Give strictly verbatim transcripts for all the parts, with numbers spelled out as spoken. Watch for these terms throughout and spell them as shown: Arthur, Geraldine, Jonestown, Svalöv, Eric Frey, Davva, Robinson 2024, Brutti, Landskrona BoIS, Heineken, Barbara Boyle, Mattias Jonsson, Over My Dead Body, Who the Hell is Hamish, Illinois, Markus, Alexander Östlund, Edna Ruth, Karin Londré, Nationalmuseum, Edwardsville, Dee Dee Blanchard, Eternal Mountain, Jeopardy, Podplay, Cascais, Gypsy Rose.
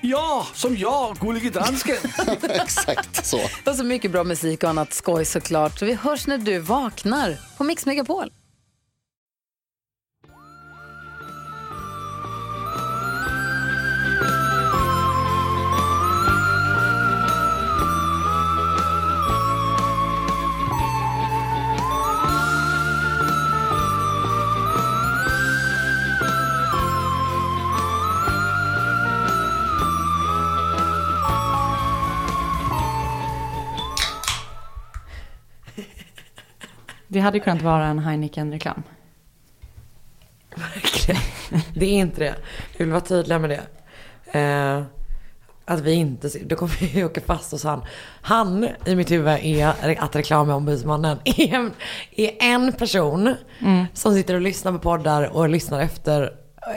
Ja, som jag, gullige dansken. Exakt så. Och så mycket bra musik och annat skoj såklart. Så vi hörs när du vaknar på Mix Megapol. Det hade kunnat vara en Heineken-reklam. Verkligen. Det är inte det. Jag vill vara tydlig med det. Eh, att vi inte... Då kommer vi åka fast hos han. Han i mitt huvud är att reklamombudsmannen är en, är en person mm. som sitter och lyssnar på poddar och lyssnar efter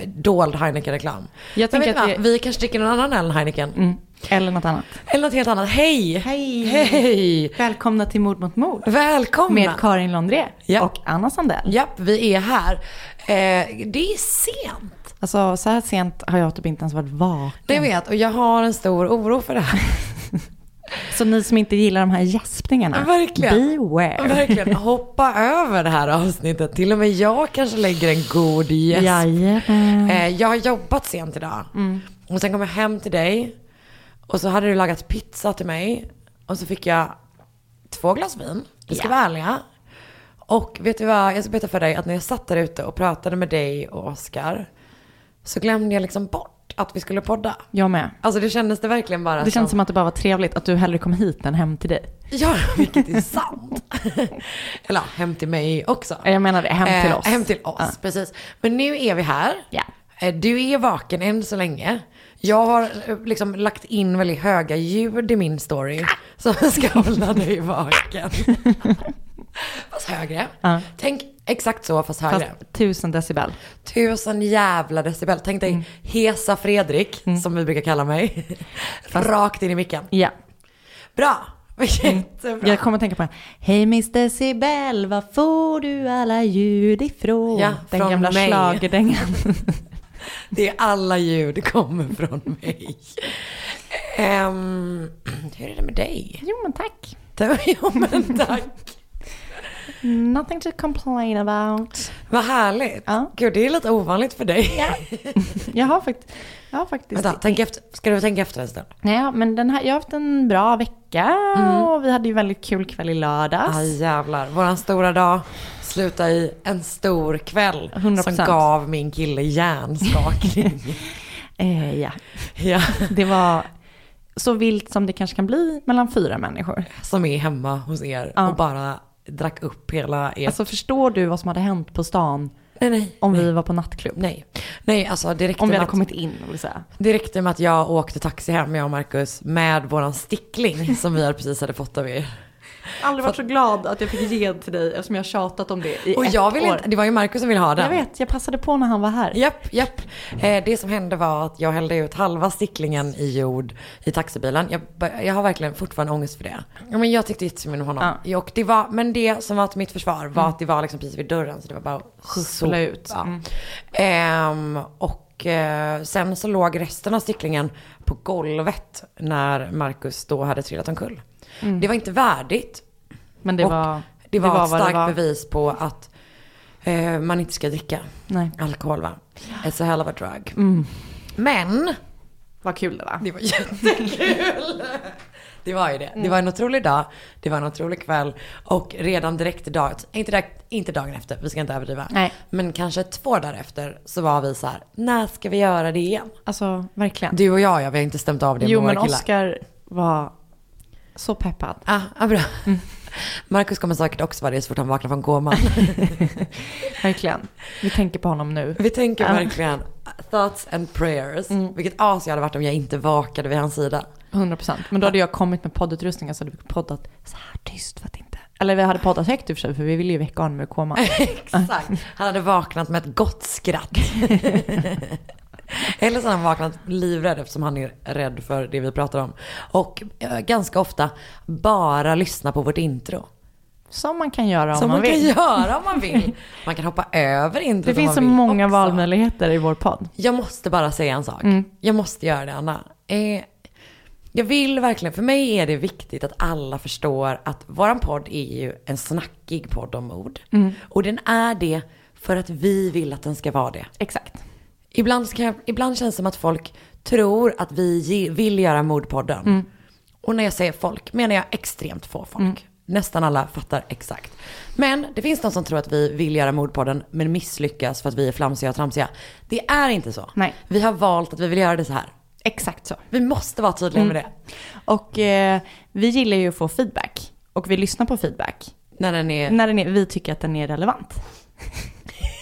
dold Heineken-reklam. Jag tänker att det... Vi kanske dricker någon annan än Heineken. Mm. Eller något annat. Eller något helt annat. Hej! Hej! Hej. Välkomna till Mord mot Mord. Välkomna! Med Karin Londré ja. Och Anna Sandell. Ja, vi är här. Eh, det är sent. Alltså, så här sent har jag typ inte ens varit vaken. Det vet, och jag har en stor oro för det här. Så ni som inte gillar de här gäspningarna, verkligen. Beware. Verkligen, hoppa över det här avsnittet. Till och med jag kanske lägger en god gäsp. Eh, jag har jobbat sent idag. Mm. Och sen kommer jag hem till dig. Och så hade du lagat pizza till mig. Och så fick jag två glas vin. Det ska yeah. vara ärliga. Och vet du vad, jag ska berätta för dig att när jag satt där ute och pratade med dig och Oscar, så glömde jag liksom bort att vi skulle podda. Jag med. Alltså det kändes det verkligen bara. Det känns som, som att det bara var trevligt att du hellre kom hit än hem till dig. Ja, vilket är sant. Eller hem till mig också. Jag menar det, hem till eh, oss. Hem till oss, uh. precis. Men nu är vi här. Yeah. Du är vaken än så länge. Jag har liksom lagt in väldigt höga ljud i min story som ska hålla dig vaken. Fast högre. Uh. Tänk exakt så, fast högre. Fast tusen decibel. Tusen jävla decibel. Tänk dig mm. Hesa Fredrik, mm. som vi brukar kalla mig, fast... rakt in i micken. Ja. Yeah. Bra. Jättebra. Jag kommer att tänka på en. Hej mister Decibel, var får du alla ljud ifrån? Ja, den från gamla schlagerdängan. Det är alla ljud kommer från mig. Um, hur är det med dig? Jo men tack. Jo men tack. Nothing to complain about. Vad härligt. Ja. Gud, det är lite ovanligt för dig. Ja. Jag har faktiskt... Jag har faktiskt... Vänta, tänk efter. Ska du tänka efter en stund? Ja, men den här, jag har haft en bra vecka. Mm. Och vi hade ju väldigt kul kväll i lördags. Ah, jävlar. Våran stora dag slutade i en stor kväll. hundra procent. Som gav min kille hjärnskakning. eh, ja. ja. Det var... så vilt som det kanske kan bli mellan fyra människor. Som är hemma hos er ja. Och bara... drack upp hela er. Alltså förstår du vad som hade hänt på stan nej, nej, om nej. Vi var på nattklubb? Nej. Nej alltså direkt om vi hade att, kommit in vill säga. Direkt med att jag åkte taxi hem, jag och Markus, med våran stickling som vi precis hade fått av er. Aldrig varit så, så glad att jag fick ge till dig eftersom jag tjatat om det i och ett jag vill år. Inte, det var ju Markus som ville ha den. Jag vet, jag passade på när han var här. Japp, japp. Eh, det som hände var att jag hällde ut halva sticklingen i jord i taxibilen. Jag, jag har verkligen fortfarande ångest för det. Ja, men jag tyckte inte om honom. Ja. Och det var, men det som var till mitt försvar var mm. att det var liksom precis vid dörren så det var bara så ut. Mm. Eh, och sen så låg resten av sticklingen på golvet när Markus då hade trillat omkull. Mm. Det var inte värdigt. Men det var, det var, det var ett starkt var. bevis på att eh, man inte ska dricka. Nej. Alkohol, va? It's a hell of a drug. Mm. Men vad kul det var. Det var jättekul. Det var ju det. Mm. Det var en otrolig dag. Det var en otrolig kväll. Och redan direkt dag, inte, direkt, inte dagen efter, vi ska inte överdriva. Nej. Men kanske två dagar efter så var vi så här: när ska vi göra det igen? Alltså, verkligen. Du och jag, jag vi har inte stämt av det jo, med våra killar. Jo, men Oscar var så peppad. Ja, ah, ah, bra. Mm. Markus kommer säkert också vara det så fort han vaknar från gåman. Verkligen. Vi tänker på honom nu. Vi tänker um. verkligen. Thoughts and prayers. Mm. Vilket as jag hade varit om jag inte vakade vid hans sida. hundra procent. Men då hade jag kommit med poddutrustningen så hade vi poddat så här tyst för att inte... Eller vi hade poddat högt i och för sig, för vi ville ju väcka honom med koma. Exakt. Han hade vaknat med ett gott skratt. Eller så har han vaknat livrädd eftersom han är rädd för det vi pratar om. Och äh, ganska ofta bara lyssna på vårt intro. Som man kan göra om som man, man vill. Som man kan göra om man vill. Man kan hoppa över introt. Det finns så många också. Valmöjligheter i vår podd. Jag måste bara säga en sak. Mm. Jag måste göra det, Anna. Eh, jag vill verkligen, för mig är det viktigt att alla förstår att våran podd är ju en snackig podd om mord. Mm. Och den är det för att vi vill att den ska vara det. Exakt. Ibland, ska jag, ibland känns det som att folk tror att vi ge, vill göra mordpodden. Mm. Och när jag säger folk menar jag extremt få folk. Mm. Nästan alla fattar exakt. Men det finns någon som tror att vi vill göra mordpodden men misslyckas för att vi är flamsiga och tramsiga. Det är inte så. Nej. Vi har valt att vi vill göra det så här. Exakt så. Vi måste vara tydliga mm. med det. Och eh, vi gillar ju att få feedback. Och vi lyssnar på feedback. När den är... När den är vi tycker att den är relevant.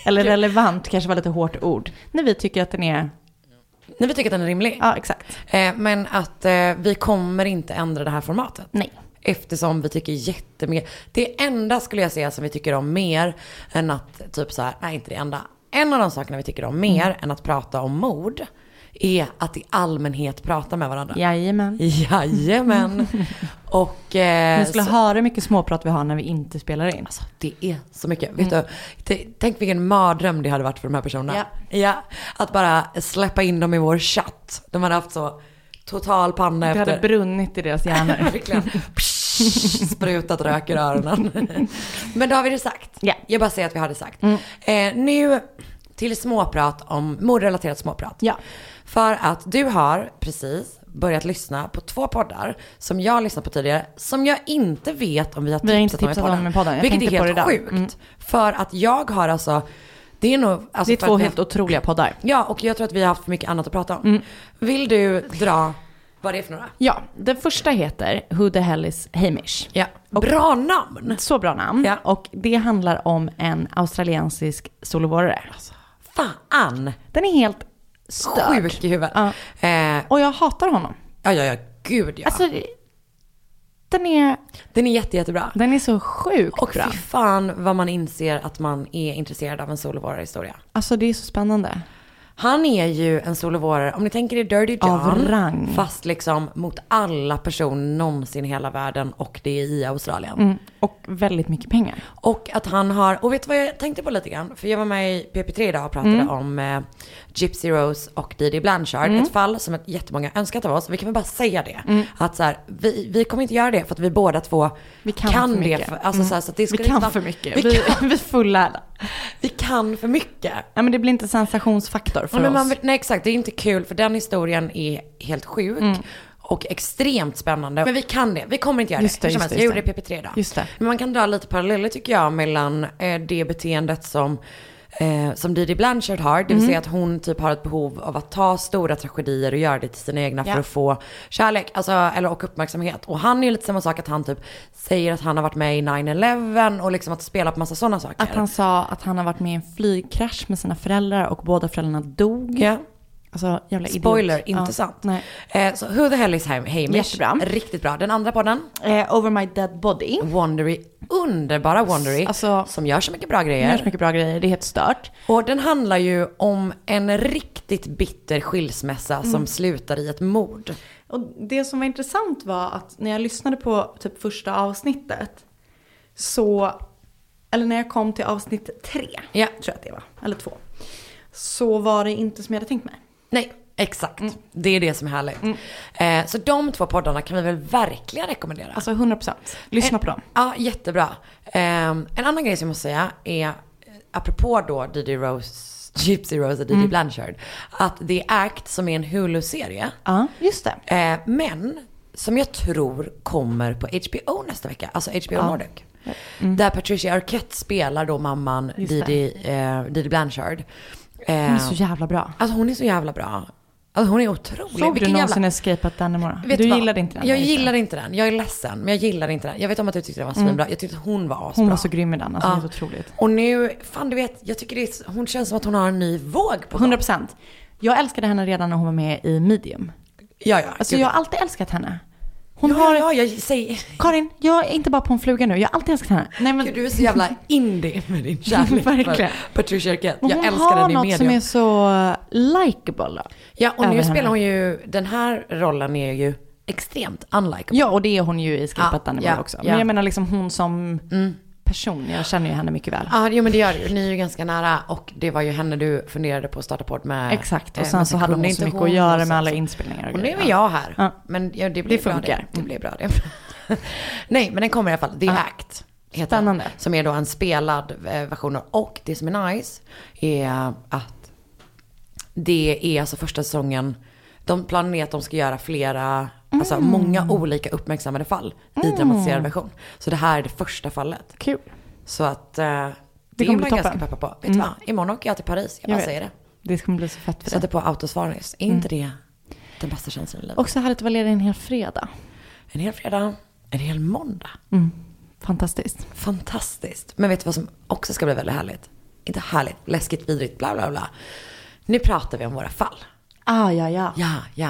Eller relevant, kanske var lite hårt ord. När vi tycker att den är... När vi tycker att den är rimlig. Ja, exakt. Eh, men att eh, vi kommer inte ändra det här formatet. Nej. Eftersom vi tycker jättemycket. Det enda skulle jag säga som vi tycker om mer än att typ så här, nej inte det enda. En av de sakerna vi tycker om mer mm. än att prata om mord är att i allmänhet prata med varandra. Jajamän. Jajamän. Och eh, ni skulle så, höra hur mycket småprat vi har när vi inte spelar in. Alltså det är så mycket. Mm. Vet du, t- tänk vilken mardröm det hade varit för de här personerna. Ja. Ja, att bara släppa in dem i vår chatt. De hade haft så total panna efter. Det hade brunnit i deras hjärnor. Verkligen. Sprutat rök i öronen. Men då har vi det sagt. Ja. Jag bara säger att vi har det sagt. Mm. Eh, nu till småprat om mordrelaterat småprat. Ja. För att du har precis börjat lyssna på två poddar som jag har lyssnat på tidigare som jag inte vet om vi har tipsat, vi har inte tipsat om i podden. Vilket är helt sjukt. Mm. För att jag har alltså... Det är, nog, alltså det är två helt vi... otroliga poddar. Ja, och jag tror att vi har haft för mycket annat att prata om. Mm. Vill du dra vad det är för några? Ja, den första heter Who the Hell is Hamish. Ja. Och bra namn! Så bra namn. Ja. Och det handlar om en australiensisk solovårdare. Alltså, fan! Den är helt störd. Sjuk i huvudet. Ja. Eh. Och jag hatar honom. Ja, ja, ja. Gud, ja. Alltså... Det... Den är, den är jätte, jättebra. Den är så sjukt och bra. Och fy fan vad man inser att man är intresserad av en solovårarhistoria. Alltså det är så spännande. Han är ju en solovårare, om ni tänker i Dirty John, fast liksom mot alla personer någonsin i hela världen och det är i Australien. Mm. Och väldigt mycket pengar. Och att han har, och vet vad jag tänkte på lite grann? För jag var med i P P tre idag och pratade mm. om eh, Gypsy Rose och Dee Dee Blanchard. Mm. Ett fall som jättemånga önskat av oss. Vi kan väl bara säga det. Mm. Att så här, vi, vi kommer inte göra det för att vi båda två vi kan, kan för det. För, alltså, mm. så här, så att det vi kan vara, för mycket. Vi, vi, kan, vi är fullärda. Vi kan för mycket. Ja, men det blir inte sensationsfaktor för men oss. Man, nej, exakt. Det är inte kul för den historien är helt sjuk mm. och extremt spännande. Men vi kan det. Vi kommer inte göra just det. det. Just jag det, gjorde det i P P tre idag. Just det. Men man kan dra lite paralleller tycker jag mellan eh, det beteendet som eh, som Dee Dee Blanchard har. Det vill mm. säga att hon typ har ett behov av att ta stora tragedier och göra det till sina egna yeah. för att få kärlek alltså, eller, och uppmärksamhet. Och han är ju lite samma sak att han typ säger att han har varit med i nine eleven och liksom att spela på massa sådana saker. Att han sa att han har varit med i en flygkrasch med sina föräldrar och båda föräldrarna dog. Yeah. Alltså, spoiler, intressant. Ja, eh, så Who the Hell is Hamish? Jättebra. Riktigt bra. Den andra podden? Eh, Over My Dead Body. Wondery. Underbara Wondery. Alltså, som gör så mycket bra grejer. Gör så mycket bra grejer. Det är helt stört. Och den handlar ju om en riktigt bitter skilsmässa mm. som slutar i ett mord. Och det som var intressant var att när jag lyssnade på typ första avsnittet så... Eller när jag kom till avsnitt tre. Ja. Tror jag att det var. Eller två. Så var det inte som jag hade tänkt mig. Nej, exakt. Mm. Det är det som är härligt. Mm. Eh, så de två poddarna kan vi väl verkligen rekommendera. Alltså hundra procent. Lyssna eh, på dem. Ja, jättebra. Eh, en annan grej som jag måste säga är apropå då Dee Dee Rose, Gypsy Rose och Dee Dee mm. Blanchard, att det är Act som är en Hulu-serie. Ja, just det. Eh, men som jag tror kommer på H B O nästa vecka, alltså H B O ja. Nordic. Mm. Där Patricia Arquette spelar då mamman Dee Dee, eh, Dee Dee Blanchard. Eh, hon är så jävla bra. Alltså hon är så jävla bra. Alltså hon är otrolig. Såg du någonsin Escape at Dannemora? Du gillade inte den. Jag gillade inte den. Jag är ledsen, men jag gillade inte den. Jag vet om att du tyckte den var så mm. bra. Jag tyckte att hon var asbra. Hon var så grym i den. Alltså ja. Hon är så otroligt. Och nu, fan du vet, jag tycker det är, hon känns som att hon har en ny våg på gång. hundra procent. Jag älskade henne redan när hon var med i Medium. Ja, ja. Alltså jag har alltid älskat henne. Hon ja, har... ja, jag säger... Karin, jag är inte bara på en fluga nu. Jag har alltid älskat henne. Nej, men... Gud, du är så jävla indie med din kärlek. Verkligen. Patricia Arquette. Jag älskar den i Medium. Hon har något som är så likeable. Ja, och nu spelar henne. Hon ju... Den här rollen är ju extremt unlikable. Ja, och det är hon ju i skriptet ja, ja, också. Men ja. Jag menar liksom hon som... Mm. person. Jag känner ju henne mycket väl. Ja, jo, men det gör det. Ni är ju ganska nära och det var ju henne du funderade på att starta podd med. Exakt, och sen så hade hon så mycket hon att göra med alla inspelningar. Och, och nu är jag här. Ja. Men ja, det blir det bra det. Det blir bra det. Nej, men den kommer i alla fall. The ja. Act heter den, som är då en spelad version. Och det som är nice är att det är alltså första säsongen. De planerar att de ska göra flera... Mm. Alltså många olika uppmärksammade fall mm. i dramatiserad version. Så det här är det första fallet. Kul. Så att eh, det, det kommer bli ganska peppa på. Vet mm. du vad? Imorgon åker jag till Paris. Jag, jag bara säger det. Det kommer bli så fett för sätter det. På autosvarnings. Är mm. inte det den bästa känslan i livet? Och så här att Valeria en hel fredag. En hel fredag. En hel måndag. Mm. Fantastiskt. Fantastiskt. Men vet du vad som också ska bli väldigt härligt? Inte härligt. Läskigt, vidrigt, bla bla bla. Nu pratar vi om våra fall. Ah, ja, ja. Ja, ja.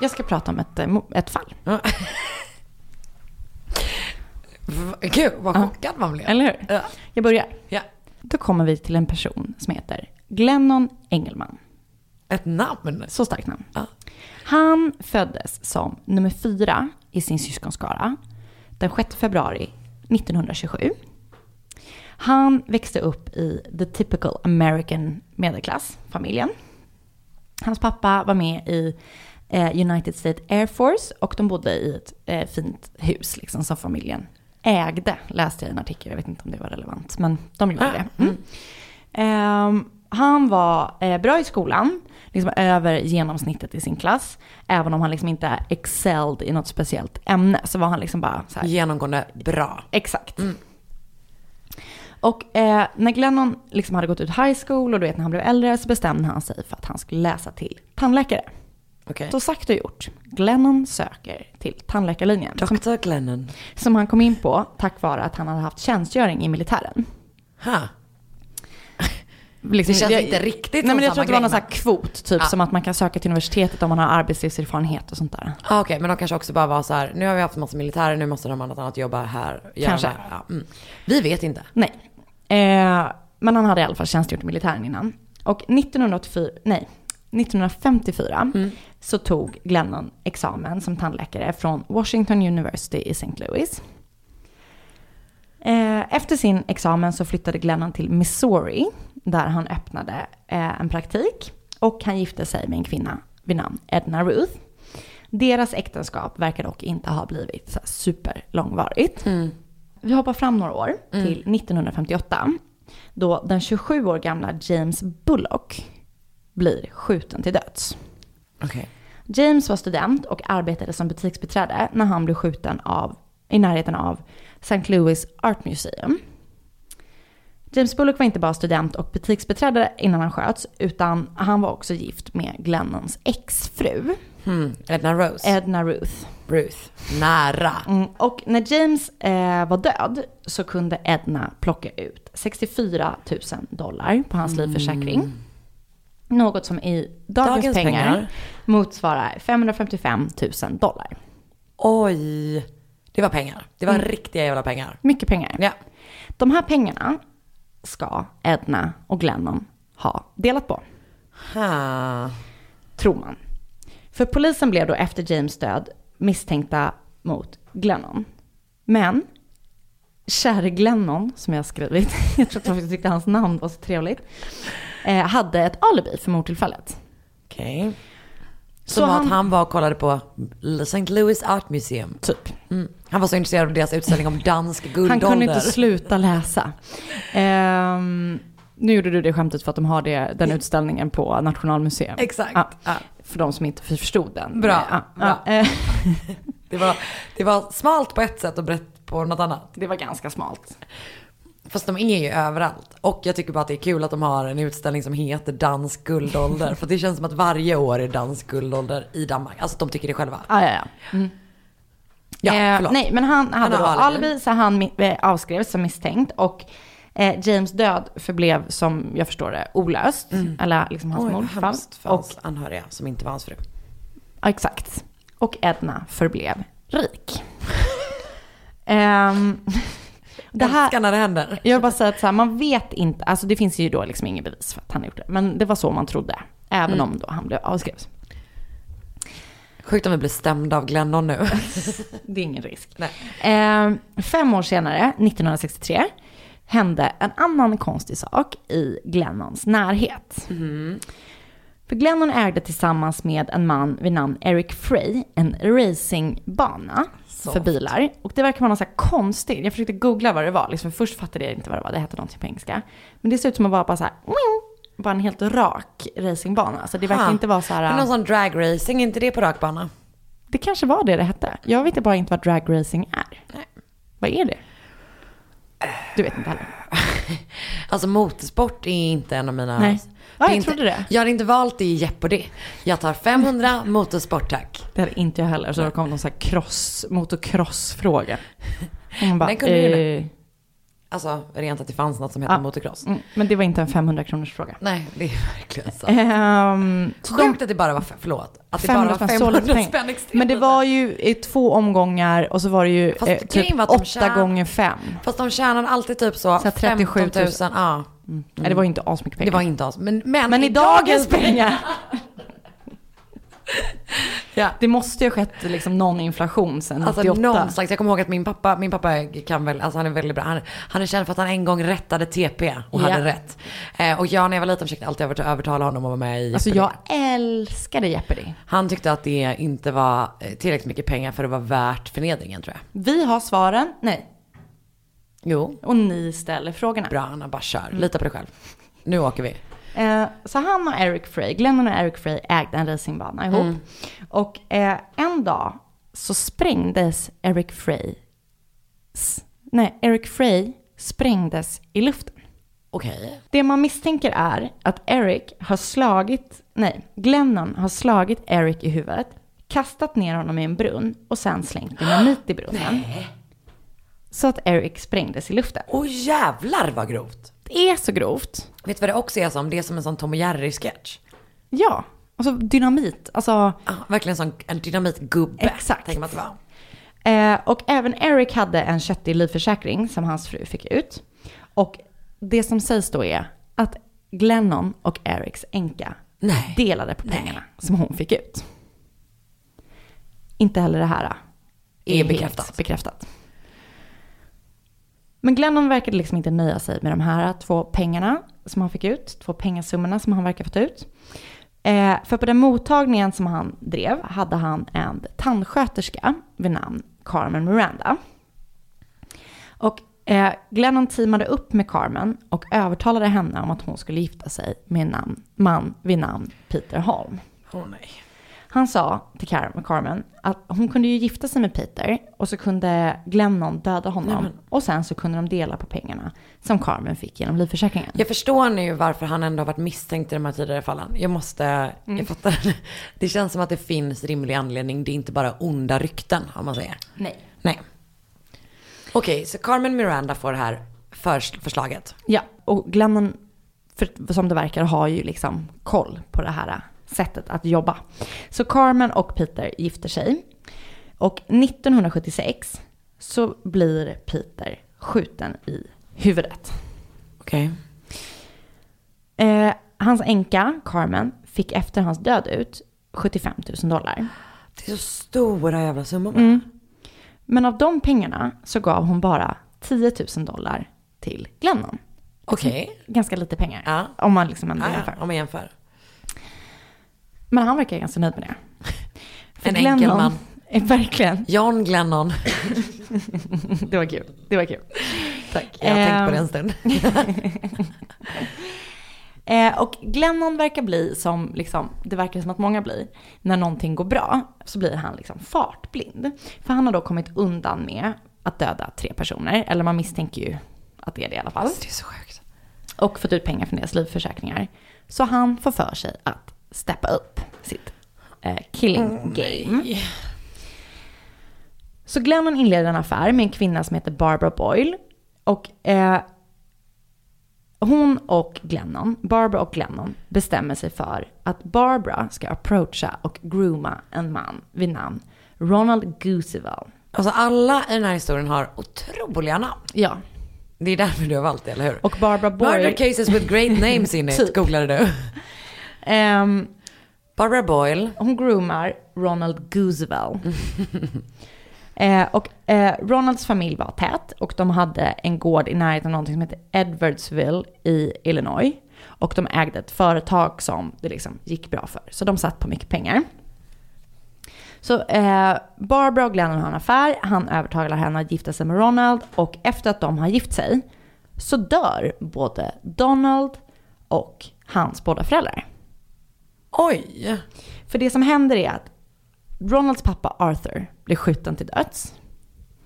Jag ska prata om ett, ett fall. Ja. Gud, vad chockad man blev. Eller hur? Ja. Jag börjar. Ja. Då kommer vi till en person som heter Glennon Engelman. Ett namn? Så starkt namn. Ja. Han föddes som nummer fyra i sin syskonskara den sjätte februari nittonhundratjugosju. Han växte upp i the typical American medelklassfamiljen. Hans pappa var med i United States Air Force och de bodde i ett eh, fint hus liksom, som familjen ägde, läste jag i en artikel, jag vet inte om det var relevant, men de gjorde ah, det mm. um, han var eh, bra i skolan, liksom över genomsnittet i sin klass, även om han liksom inte excelled i något speciellt ämne, så var han liksom bara så här, genomgående bra. Exakt. Mm. Och eh, när Glennon liksom hade gått ut high school och du vet när han blev äldre, så bestämde han sig för att han skulle läsa till tandläkare. Okay. Så sagt och gjort. Glennon söker till tandläkarlinjen. doktor Glennon. Som han kom in på tack vare att han hade haft tjänstgöring i militären. Ha. Liksom, det känns jag, inte riktigt. Nej, men jag tror att det var någon sån här kvot typ, ja. Som att man kan söka till universitetet om man har arbetslivserfarenhet och sånt där. Ah, Okej, okay. Men de kanske också bara var så här, nu har vi haft en massa militärer, nu måste de annat annat jobba här. Kanske. Här. Ja. Mm. Vi vet inte. Nej. Eh, men han hade i alla fall tjänstgjort i militären innan. Och nittonhundraåttiofyra, nej. nittonhundrafemtiofyra mm. så tog Glennon examen som tandläkare från Washington University i Saint Louis. Efter sin examen så flyttade Glennon till Missouri där han öppnade en praktik och han gifte sig med en kvinna vid namn Edna Ruth. Deras äktenskap verkar dock inte ha blivit så superlångvarigt. Mm. Vi hoppar fram några år mm. till nittonhundrafemtioåtta då den tjugosju år gamla James Bullock blir skjuten till döds. Okay. James var student och arbetade som butiksbiträde när han blev skjuten av, i närheten av Saint Louis Art Museum. James Bullock var inte bara student och butiksbiträdare innan han sköts, utan han var också gift med Glennons exfru. Mm. Edna Rose. Edna Ruth. Ruth. Nära. Mm. Och när James eh, var död så kunde Edna plocka ut sextiofyra tusen dollar på hans mm. livförsäkring. Något som i dagens, dagens pengar, pengar motsvarar femhundrafemtiofem tusen dollar. Oj, det var pengar. Det var mm. riktiga jävla pengar. Mycket pengar. Ja. De här pengarna ska Edna och Glennon ha delat på. Ha. Tror man. För polisen blev då efter James död misstänkta mot Glennon. Men käre Glennon, som jag skrivit, jag tror att jag tyckte hans namn var så trevligt, eh, hade ett alibi för mordtillfället. Okej. Okay. Så att han, han var och kollade på Saint Louis Art Museum. Typ. Mm. Han var så intresserad av deras utställning om dansk guldålder. Han kunde inte sluta läsa. Um, nu gjorde du det skämtet för att de har det, den utställningen på Nationalmuseum. Exakt. Ja. Ja. För de som inte förstod den. Bra. Ja. Bra. Ja. det, var, det var smalt på ett sätt och brett på något annat. Det var ganska smalt. Fast de är ju överallt. Och jag tycker bara att det är kul att de har en utställning som heter Dansk guldålder. För det känns som att varje år är dansk guldålder i Danmark. Alltså de tycker det själva. Ah, ja, ja. Mm. Ja, förlåt. Eh, nej, men han hade han då alibi, så han avskrevs som misstänkt. Och eh, James död förblev, som jag förstår det, olöst. Mm. Eller liksom hans mordfall. För och hans anhöriga som inte var hans fru. Ja, exakt. Och Edna förblev rik. Ehm... Det här, när det händer. Jag vill bara säga att så här, man vet inte, alltså det finns ju då liksom ingen bevis för att han gjort det, men det var så man trodde, även mm. om då han blev avskrivs. Sjukt om vi blir stämda av Glennon nu. Det är ingen risk. Nej. Eh, fem år senare, nittonhundrasextiotre, hände en annan konstig sak i Glennons närhet. Mm. För Glennon ägde tillsammans med en man vid namn Eric Frey en racingbana så. För bilar. Och det verkar vara något så här konstigt. Jag försökte googla vad det var. Liksom, först fattade jag inte vad det var. Det hette någonting på engelska. Men det ser ut som att vara bara så här, bara en helt rak racingbana. Så det verkar ha. Inte vara så här... Men någon sån dragracing, inte det på rakbana? Det kanske var det det hette. Jag vet bara inte vad dragracing är. Nej. Vad är det? Du vet inte heller. Alltså motorsport är inte en av mina... Nej. Det ja, jag inte, trodde det. Jag hade inte valt det i Jeopardy. Jag tar femhundra motorsport, tack. Det hade inte jag heller. Så då kom någon sån här cross, motocross-fråga. Bara, den kunde eh... ju alltså, rent att det fanns något som heter ja. Motocross. Mm, men det var inte en femhundra-kronors-fråga. Nej, det är verkligen så. Um, så sjukt de... att det bara var, f- förlåt, att det bara var femhundra spänn. Men det var ju i två omgångar och så var det ju fast, eh, typ åtta tjän... gånger fem. Fast de tjänade alltid typ så, så trettiosjutusen. Ja. Mm. Mm. Nej, det var inte asmycket pengar. Det var inte as, men, men, men i dagens pengar. Ja. Det måste ju ha skett liksom någon inflation sen alltså, åttioåtta. Jag kommer ihåg att min pappa, min pappa kan väl, alltså han är väldigt bra. Han, han är känd för att han en gång rättade T P och yeah. hade rätt. Eh, och jag när jag var liten försökte alltid övertala honom att vara med i Jeopardy. Alltså jag älskade Jeopardy. Han tyckte att det inte var tillräckligt mycket pengar för att vara värt förnedringen, tror jag. Vi har svaren. Nej. Jo. Och ni ställer frågorna. Bra, Anna, bara kör. Mm. Lita på dig själv. Nu åker vi. Eh, så han och Eric Frey, Glennon och Eric Frey ägde en racingbana ihop. Mm. Och eh, en dag så sprängdes Eric Frey. S- nej, Eric Frey sprängdes i luften. Okej. Okay. Det man misstänker är att Eric har slagit, nej, Glennon har slagit Eric i huvudet, kastat ner honom i en brunn och sen slängt dynamit i brunnen. Nej. Så att Eric sprängdes i luften. Åh jävlar vad grovt. Det är så grovt. Vet du vad det också är som? Det är som en sån Tom och Jerry-sketch. Ja, alltså dynamit. Alltså... Ah, verkligen sån, en dynamitgubbe. Exakt. Tänker man att det var. Eh, och även Eric hade en köttig livförsäkring som hans fru fick ut. Och det som sägs då är att Glennon och Erics änka nej. Delade på pengarna nej. Som hon fick ut. Inte heller det här är, är bekräftat. bekräftat. Men Glennon verkade liksom inte nöja sig med de här två pengarna som han fick ut. Två pengasummorna som han verkar fått ut. Eh, för på den mottagningen som han drev hade han en tandsköterska vid namn Carmen Miranda. Och eh, Glennon teamade upp med Carmen och övertalade henne om att hon skulle gifta sig med en namn, man vid namn Peter Holm. Åh oh, nej. Han sa till Car- Carmen att hon kunde ju gifta sig med Peter och så kunde Glennon döda honom. Nämen. Och sen så kunde de dela på pengarna som Carmen fick genom livförsäkringen. Jag förstår nu varför han ändå har varit misstänkt i de här tidigare fallen. Jag måste, mm. jag fattar. Det känns som att det finns rimlig anledning. Det är inte bara onda rykten, om man säger. Nej. Nej. Okej, okay, så Carmen Miranda får det här för- förslaget. Ja, och Glennon, för, som det verkar, har ju liksom koll på det här sättet att jobba. Så Carmen och Peter gifter sig. Och nittonhundrasjuttiosex så blir Peter skjuten i huvudet. Okej. Okay. Eh, hans änka, Carmen, fick efter hans död ut sjuttiofem tusen dollar. Det är så stora jävla summor. Mm. Men av de pengarna så gav hon bara tio tusen dollar till Glennon. Okej. Okay. Ganska lite pengar. Ja. Om man liksom ändå ja, jämför. Om man jämför. Men han verkar ganska nöjd med det. För en Glennon enkel man. Är verkligen. John Glennon. Det var kul. Det var kul. Tack. Jag har eh. tänkt på det en stund. eh, och Glennon verkar bli som, liksom, det verkar som att många blir. När någonting går bra så blir han liksom fartblind. För han har då kommit undan med att döda tre personer. Eller man misstänker ju att det är det i alla fall. Det är så sjukt. Och fått ut pengar från deras livförsäkringar. Så han får för sig att steppa upp sitt eh, killing game. Oh, så Glennon inleder en affär med en kvinna som heter Barbara Boyle. Och eh, hon och Glennon, Barbara och Glennon, bestämmer sig för att Barbara ska approacha och grooma en man vid namn Ronald Goosewell. Alltså alla i den här historien har otroliga namn. Ja. Det är därför du har valt det, eller hur? Och Barbara Boyle... Murder cases with great names in it, typ. Googlade du. Um, Barbara Boyle. Hon groomar Ronald Goosewell. eh, Och eh, Ronalds familj var tät. Och de hade en gård i närheten av någonting som heter Edwardsville i Illinois. Och de ägde ett företag som det liksom gick bra för. Så de satt på mycket pengar. Så eh, Barbara och Glennon har en affär. Han övertalar henne att gifta sig med Ronald. Och efter att de har gift sig så dör både Donald och hans båda föräldrar. Oj. För det som händer är att Ronalds pappa Arthur blir skjuten till döds.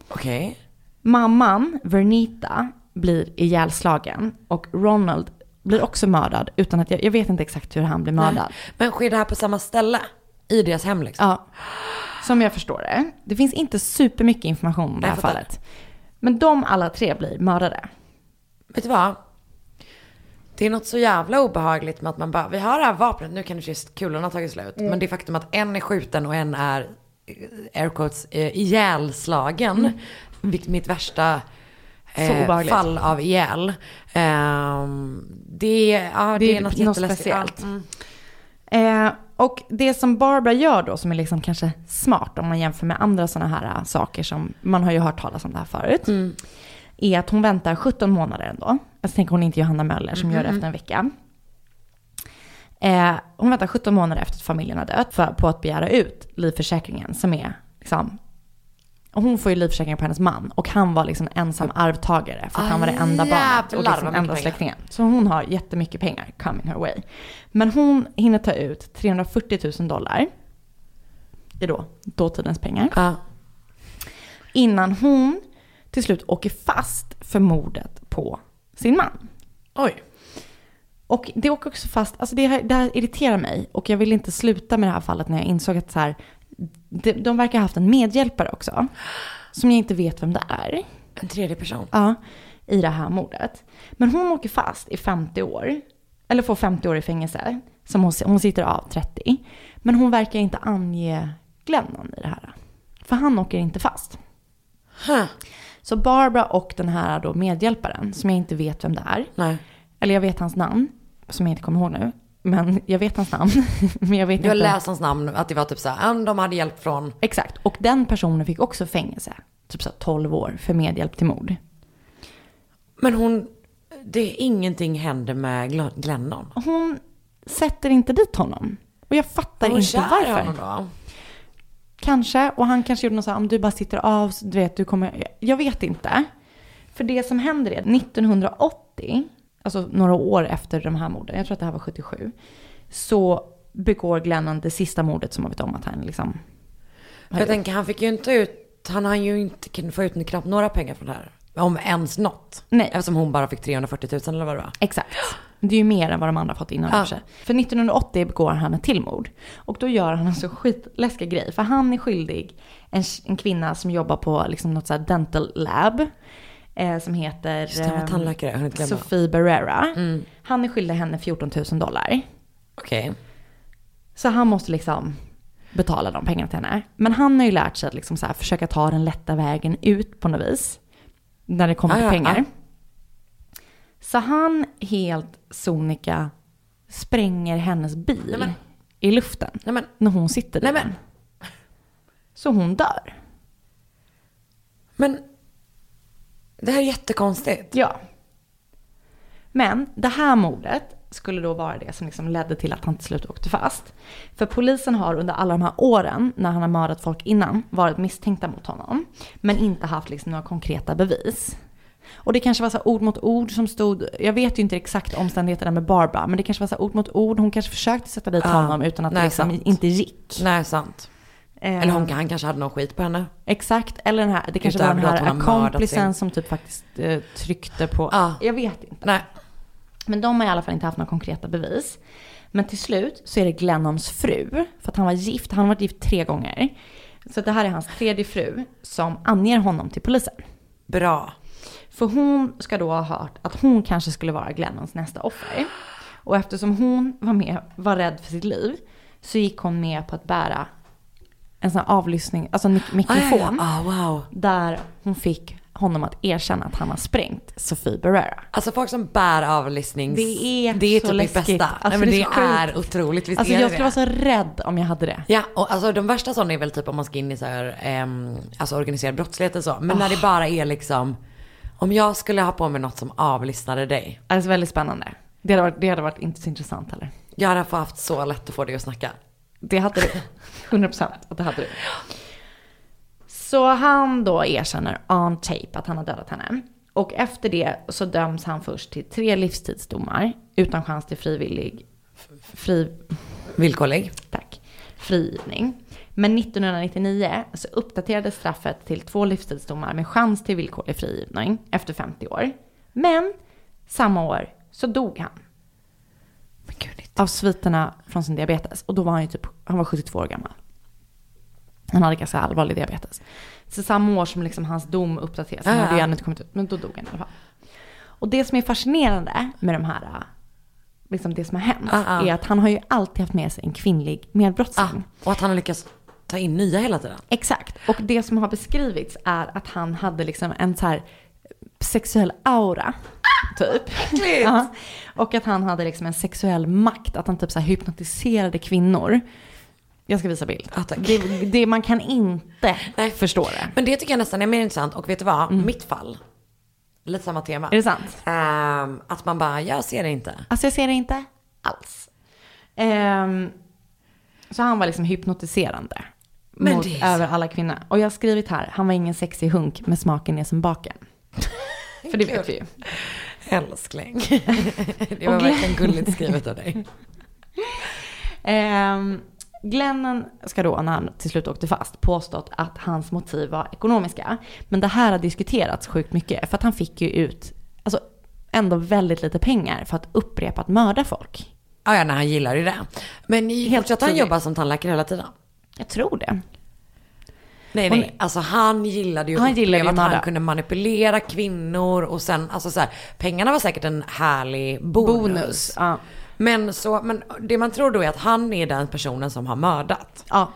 Okej. Okay. Mamman Vernita blir ihjälslagen och Ronald blir också mördad utan att jag, jag vet inte exakt hur han blir mördad. Nej. Men sker det här på samma ställe i deras hem liksom? Ja. Som jag förstår det. Det finns inte supermycket information om det här fallet. Det. Men de alla tre blir mördade. Vet du vad? Det är något så jävla obehagligt med att man bara, vi har det här vapnet, nu kan det just kulorna ha tagit slut. Mm. Men det faktum att en är skjuten och en är air quotes, eh, ihjälslagen. Mm. Vilket mitt värsta eh, fall av ihjäl. Eh, det, ja, det, det är något jätteläskigt. Allt. Mm. Eh, och det som Barbara gör då, som är liksom kanske smart om man jämför med andra sådana här saker som man har ju hört talas om det här förut. Mm. Är att hon väntar sjutton månader ändå. Jag tänker hon inte Johanna Möller som mm-hmm. gör det efter en vecka. Eh, hon väntar sjutton månader efter att familjen har dött för, på att begära ut livförsäkringen som är liksom... Och hon får ju livförsäkringen på hennes man. Och han var liksom ensam arvtagare. För att oh, han var det enda barnet och liksom enda släktingen. Så hon har jättemycket pengar coming her way. Men hon hinner ta ut trehundrafyrtio tusen dollar. Det är då dåtidens pengar. Uh. Innan hon... till slut åker fast för mordet på sin man. Oj. Och det åker också fast, alltså det här, det här irriterar mig och jag vill inte sluta med det här fallet när jag insåg att så här, de, de verkar ha haft en medhjälpare också som jag inte vet vem det är. En tredje person. Ja, i det här mordet. Men hon åker fast i femtio år eller får femtio år i fängelse som hon, hon sitter av trettio. Men hon verkar inte ange Glennon i det här. För han åker inte fast. Huh. Så Barbara och den här då medhjälparen som jag inte vet vem det är. Nej. Eller jag vet hans namn som jag inte kommer ihåg nu, men jag vet hans namn. Men jag vet jag inte. Läste hans namn att det var typ så här, de hade hjälp från. Exakt. Och den personen fick också fängelse, typ så här tolv år för medhjälp till mord. Men hon, det är ingenting hände med Glennon. Hon sätter inte dit honom. Och jag fattar hon inte varför. Kanske, och han kanske gjorde något så här, om du bara sitter av så du vet, du kommer, jag vet inte. För det som händer är nittonhundraåttio, alltså några år efter de här morden, jag tror att det här var sjuttiosju, så begår Glennon det sista mordet som man vet om att han liksom... Jag tänker, han fick ju inte ut... Han har ju inte kunnat få ut knappt några pengar från det här. Om ens något. Nej. Eftersom hon bara fick trehundrafyrtio tusen eller vad det var. Exakt. Det är ju mer än vad de andra fått innan. Ja. För nittonhundraåttio begår han ett tillmord. Och då gör han en så skitläskig grej. För han är skyldig en, en kvinna som jobbar på liksom något så här dental lab. Eh, som heter eh, Sofie Barrera. Mm. Han är skyldig henne fjorton tusen dollar. Okej. Okay. Så han måste liksom... betala de pengarna till henne. Men han har ju lärt sig att liksom så här, försöka ta den lätta vägen ut på något vis. När det kommer ah, till pengar. Ah. Så han helt sonika spränger hennes bil Nämen. i luften. Nämen. När hon sitter där. Nämen. Så hon dör. Men det här är jättekonstigt. Ja. Men det här mordet skulle då vara det som liksom ledde till att han till slut åkte fast. För polisen har under alla de här åren när han har mördat folk innan varit misstänkta mot honom. Men inte haft liksom några konkreta bevis. Och det kanske var så ord mot ord som stod... Jag vet ju inte exakt omständigheterna med Barbara. Men det kanske var så ord mot ord. Hon kanske försökte sätta dit honom uh, utan att nej, det liksom inte gick. Nej, sant. Um, eller hon, han kanske hade någon skit på henne. Exakt. Eller den här, det kanske utöver var den här komplicen som typ faktiskt uh, tryckte på... Uh, jag vet inte. Nej. Men de har i alla fall inte haft några konkreta bevis. Men till slut så är det Glennons fru. För att han var gift. Han har varit gift tre gånger. Så det här är hans tredje fru som anger honom till polisen. Bra. För hon ska då ha hört att hon kanske skulle vara Glennons nästa offer. Och eftersom hon var, med, var rädd för sitt liv så gick hon med på att bära en sån avlyssning, alltså en mik- mikrofon. Oh, wow. Där hon fick... honom att erkänna att han har sprängt Sofie Barrera. Alltså folk som bär avlyssnings... Det är, det är så typ läskigt. Bästa. Alltså, nej, men det, det är, är otroligt. Visst alltså, är jag skulle vara så rädd om jag hade det. Ja, och alltså de värsta sådana är väl typ om man ska in i så här, eh, alltså organiserad brottslighet och så. Men oh. när det bara är liksom... Om jag skulle ha på mig något som avlyssnade dig. Alltså väldigt spännande. Det hade varit, det hade varit inte så intressant heller. Jag hade haft så lätt att få dig att snacka. Det hade du. hundra procent att det hade du. Så han då erkänner on tape att han har dödat henne. Och efter det så döms han först till tre livstidsdomar. Utan chans till frivillig... Fri... Villkorlig. Tack. Frigivning. Men nittonhundranittionio så uppdaterades straffet till två livstidsdomar med chans till villkorlig frigivning efter femtio år. Men samma år så dog han. Men gud, av sviterna från sin diabetes. Och då var han ju typ... Han var sjuttiotvå år gammal. Han hade ganska allvarlig diabetes. Så samma år som liksom hans dom uppdaterades. Han hade ju ännu inte kommit ut. Men då dog han i alla fall. Och det som är fascinerande med de här... Liksom det som har hänt. Uh-uh. Är att han har ju alltid haft med sig en kvinnlig medbrottsling. Uh, och att han har lyckats ta in nya hela tiden. Exakt. Och det som har beskrivits är att han hade liksom en så här... sexuell aura. Typ. uh-huh. Och att han hade liksom en sexuell makt. Att han typ så här hypnotiserade kvinnor. Jag ska visa bild. Ah, det, det, man kan inte nej. Förstå det. Men det tycker jag nästan är mer intressant. Och vet du vad? Mm. Mitt fall. Lite samma tema. Är det sant? Um, att man bara, jag ser det inte. Alltså jag ser det inte alls. Um, så han var liksom hypnotiserande. Men mot, det är över alla kvinnor. Och jag har skrivit här, han var ingen sexig hunk med smaken ner som baken. För det vet vi ju. Älskling. Det var verkligen gulligt skrivet av dig. Ehm... um, Glennon ska då, när han till slut åkte fast, påstått att hans motiv var ekonomiska. Men det här har diskuterats sjukt mycket. För att han fick ju ut alltså, ändå väldigt lite pengar för att upprepa att mörda folk. Ja, ja, nej, han gillar ju det. Men helt att han jobbar som tandläkare hela tiden. Jag tror det. Nej, nej. Alltså han gillade ju han gillade att han kunde manipulera kvinnor. Och sen, alltså så här, pengarna var säkert en härlig bonus. bonus ja. Men, så, men det man tror då är att han är den personen som har mördat. Ja.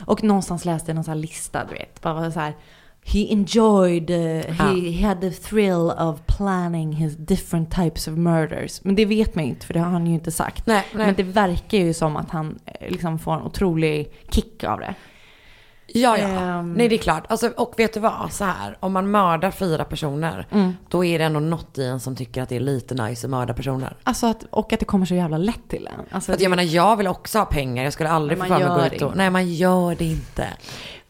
Och någonstans läste jag någon sån här lista, du vet. Bara så här, he enjoyed, uh, ja. he, he had the thrill of planning his different types of murders. Men det vet man ju inte, för det har han ju inte sagt. Nej, nej. Men det verkar ju som att han liksom får en otrolig kick av det. Ja, ja. Um... Nej, det är klart. Alltså, och vet du vad? Så här, om man mördar fyra personer, mm. då är det ändå något i en som tycker att det är lite nice att mörda personer. Alltså att, och att det kommer så jävla lätt till en. Alltså, att, det... Jag menar, jag vill också ha pengar. Jag skulle aldrig få för mig att gå ut och... Nej, man gör det inte.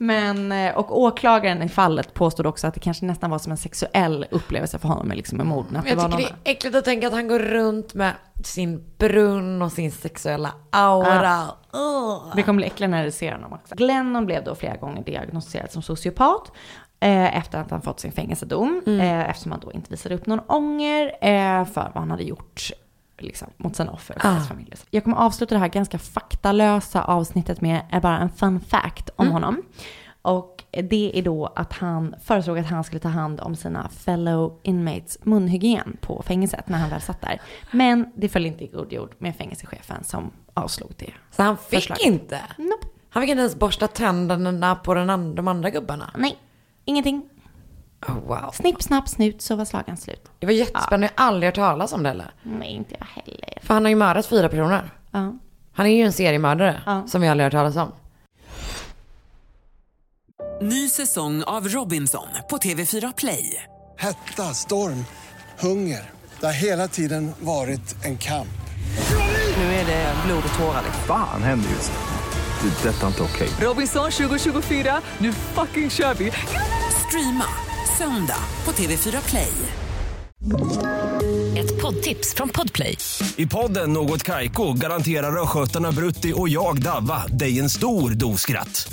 Men, och åklagaren i fallet påstod också att det kanske nästan var som en sexuell upplevelse för honom, liksom med morden. Att jag det var tycker någon... det är äckligt att tänka att han går runt med sin brunn och sin sexuella aura. Ah. Oh. Det kommer bli äckligt när det ser honom också. Glennon blev då flera gånger diagnostiserad som sociopat eh, efter att han fått sin fängelsedom. Mm. Eh, eftersom han då inte visade upp någon ånger eh, för vad han hade gjort. Liksom, mot sina offer och hans ah. familj. Jag kommer avsluta det här ganska faktalösa avsnittet med är bara en fun fact om mm. honom. Och det är då att han föreslog att han skulle ta hand om sina fellow inmates munhygien på fängelset när han väl satt där. Men det föll inte i god jord med fängelsechefen som avslog det. Så han fick förslaget. Inte? Nope. Han fick inte ens borsta tänderna på den and- de andra gubbarna? Nej, ingenting. Oh, wow. Snipp, snapp, snut, så var slagen slut. Det var jättespännande, ja. Jag har aldrig hört talas om det heller. Nej, inte jag heller. För han har ju mördat fyra personer. Ja. Han är ju en seriemördare, ja. Som vi aldrig hört talas om. Ny säsong av Robinson på T V fyra Play. Hetta, storm, hunger. Det har hela tiden varit en kamp. Nu är det blod och tårar. Fan händer just det. Det är detta inte okej. Robinson tjugo tjugofyra, nu fucking kör vi. Streama söndag på T V fyra Play. Ett poddtips från Podplay. I podden något Kaiko garanterar röskötarna Brutti och jag Davva dig en stor doskratt.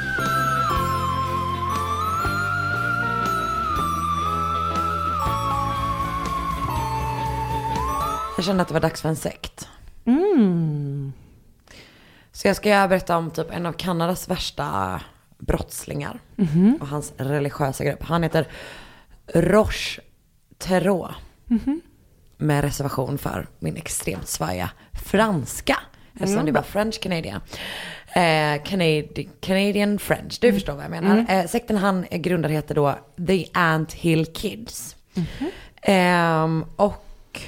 Jag kände att det var dags för en sekt. Mm. Så jag ska berätta om typ en av Kanadas värsta brottslingar. Mm-hmm. Och hans religiösa grupp. Han heter Roch Thériault. Mm-hmm. Med reservation för min extremt svaja franska. Eftersom mm. det var French Canadian. Eh, Canadi- Canadian French. Du mm. förstår vad jag menar. Mm. Eh, sekten han grundar heter då The Ant Hill Kids. Mm-hmm. Eh, och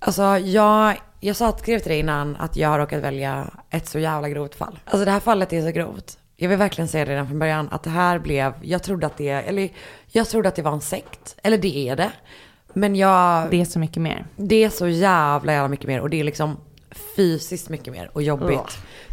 alltså jag, jag sa att skrev till dig innan att jag har råkat välja ett så jävla grovt fall. Alltså det här fallet är så grovt. Jag vill verkligen säga det redan från början att det här blev, jag trodde att det, eller jag trodde att det var en sekt, eller det är det. Men jag... Det är så mycket mer. Det är så jävla jävla mycket mer och det är liksom fysiskt mycket mer och jobbigt. Oh.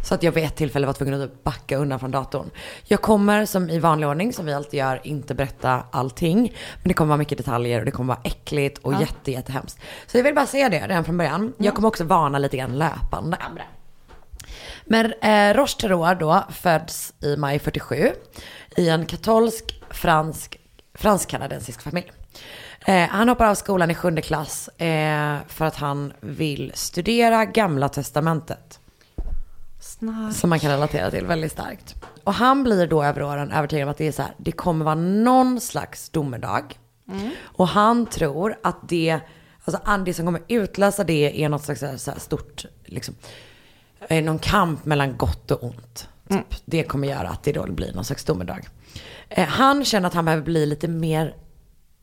Så att jag vid ett tillfälle var tvungen att backa undan från datorn. Jag kommer som i vanlig ordning, som vi alltid gör, inte berätta allting. Men det kommer vara mycket detaljer och det kommer vara äckligt och ja. jätte, jättehemskt. Så jag vill bara säga det redan från början. Mm. Jag kommer också varna lite grann löpande. Andra. Men eh, Roch Thériault då föds i maj fyrtiosju i en katolsk fransk, fransk-kanadensisk familj. Eh, han hoppar av skolan i sjunde klass eh, för att han vill studera Gamla testamentet. Snark. Som man kan relatera till väldigt starkt. Och han blir då över åren övertygad om att det är så här, det kommer vara någon slags domedag. Mm. Och han tror att det, alltså Andy som kommer utlösa det är något slags så här stort, liksom, någon kamp mellan gott och ont. Typ. Mm. Det kommer göra att det då blir någon slags domedag. Eh, han känner att han behöver bli lite mer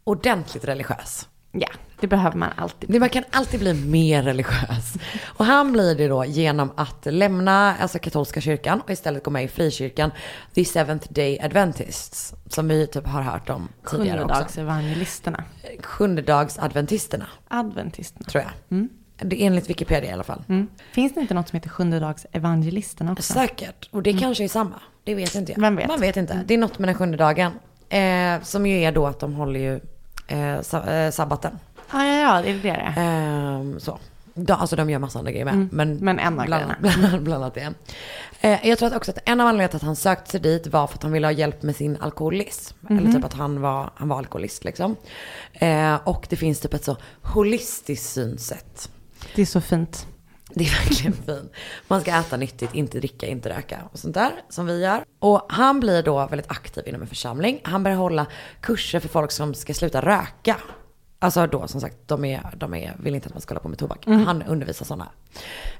ordentligt religiös. Ja, det behöver man alltid. Det, man kan alltid bli mer religiös. Och han blir det då genom att lämna alltså katolska kyrkan och istället gå med i frikyrkan The Seventh Day Adventists, som vi typ har hört om tidigare också. Sjundedagsadventisterna. Sjundedagsadventisterna. Adventisterna. Tror jag. Mm. Det är enligt Wikipedia i alla fall. Mm. Finns det inte något som heter sjundedagsedvangelisterna också? Säkert. Och det mm. kanske är samma. Det vet inte jag. Vem vet? Man vet inte. Mm. Det är något med den sjunde dagen. Eh, som ju är då att de håller ju eh, sab- eh, sabbaten. Ja, ja, ja, det är det. Eh, så. De, alltså de gör massa andra grejer med. Mm. Men, men en av grejerna. Bland, bland annat det. Eh, jag tror att också att en av anledningarna att han sökte sig dit var för att han ville ha hjälp med sin alkoholism. Mm-hmm. Eller typ att han var, han var alkoholist liksom. Eh, och det finns typ ett så holistiskt synsätt. Det är så fint. Det är verkligen fint. Man ska äta nyttigt, inte dricka, inte röka och sånt där som vi gör. Och han blir då väldigt aktiv inom en församling. Han börjar hålla kurser för folk som ska sluta röka. Alltså då som sagt, de, är, de är, vill inte att man ska hålla på med tobak. Mm. Han undervisar sådana.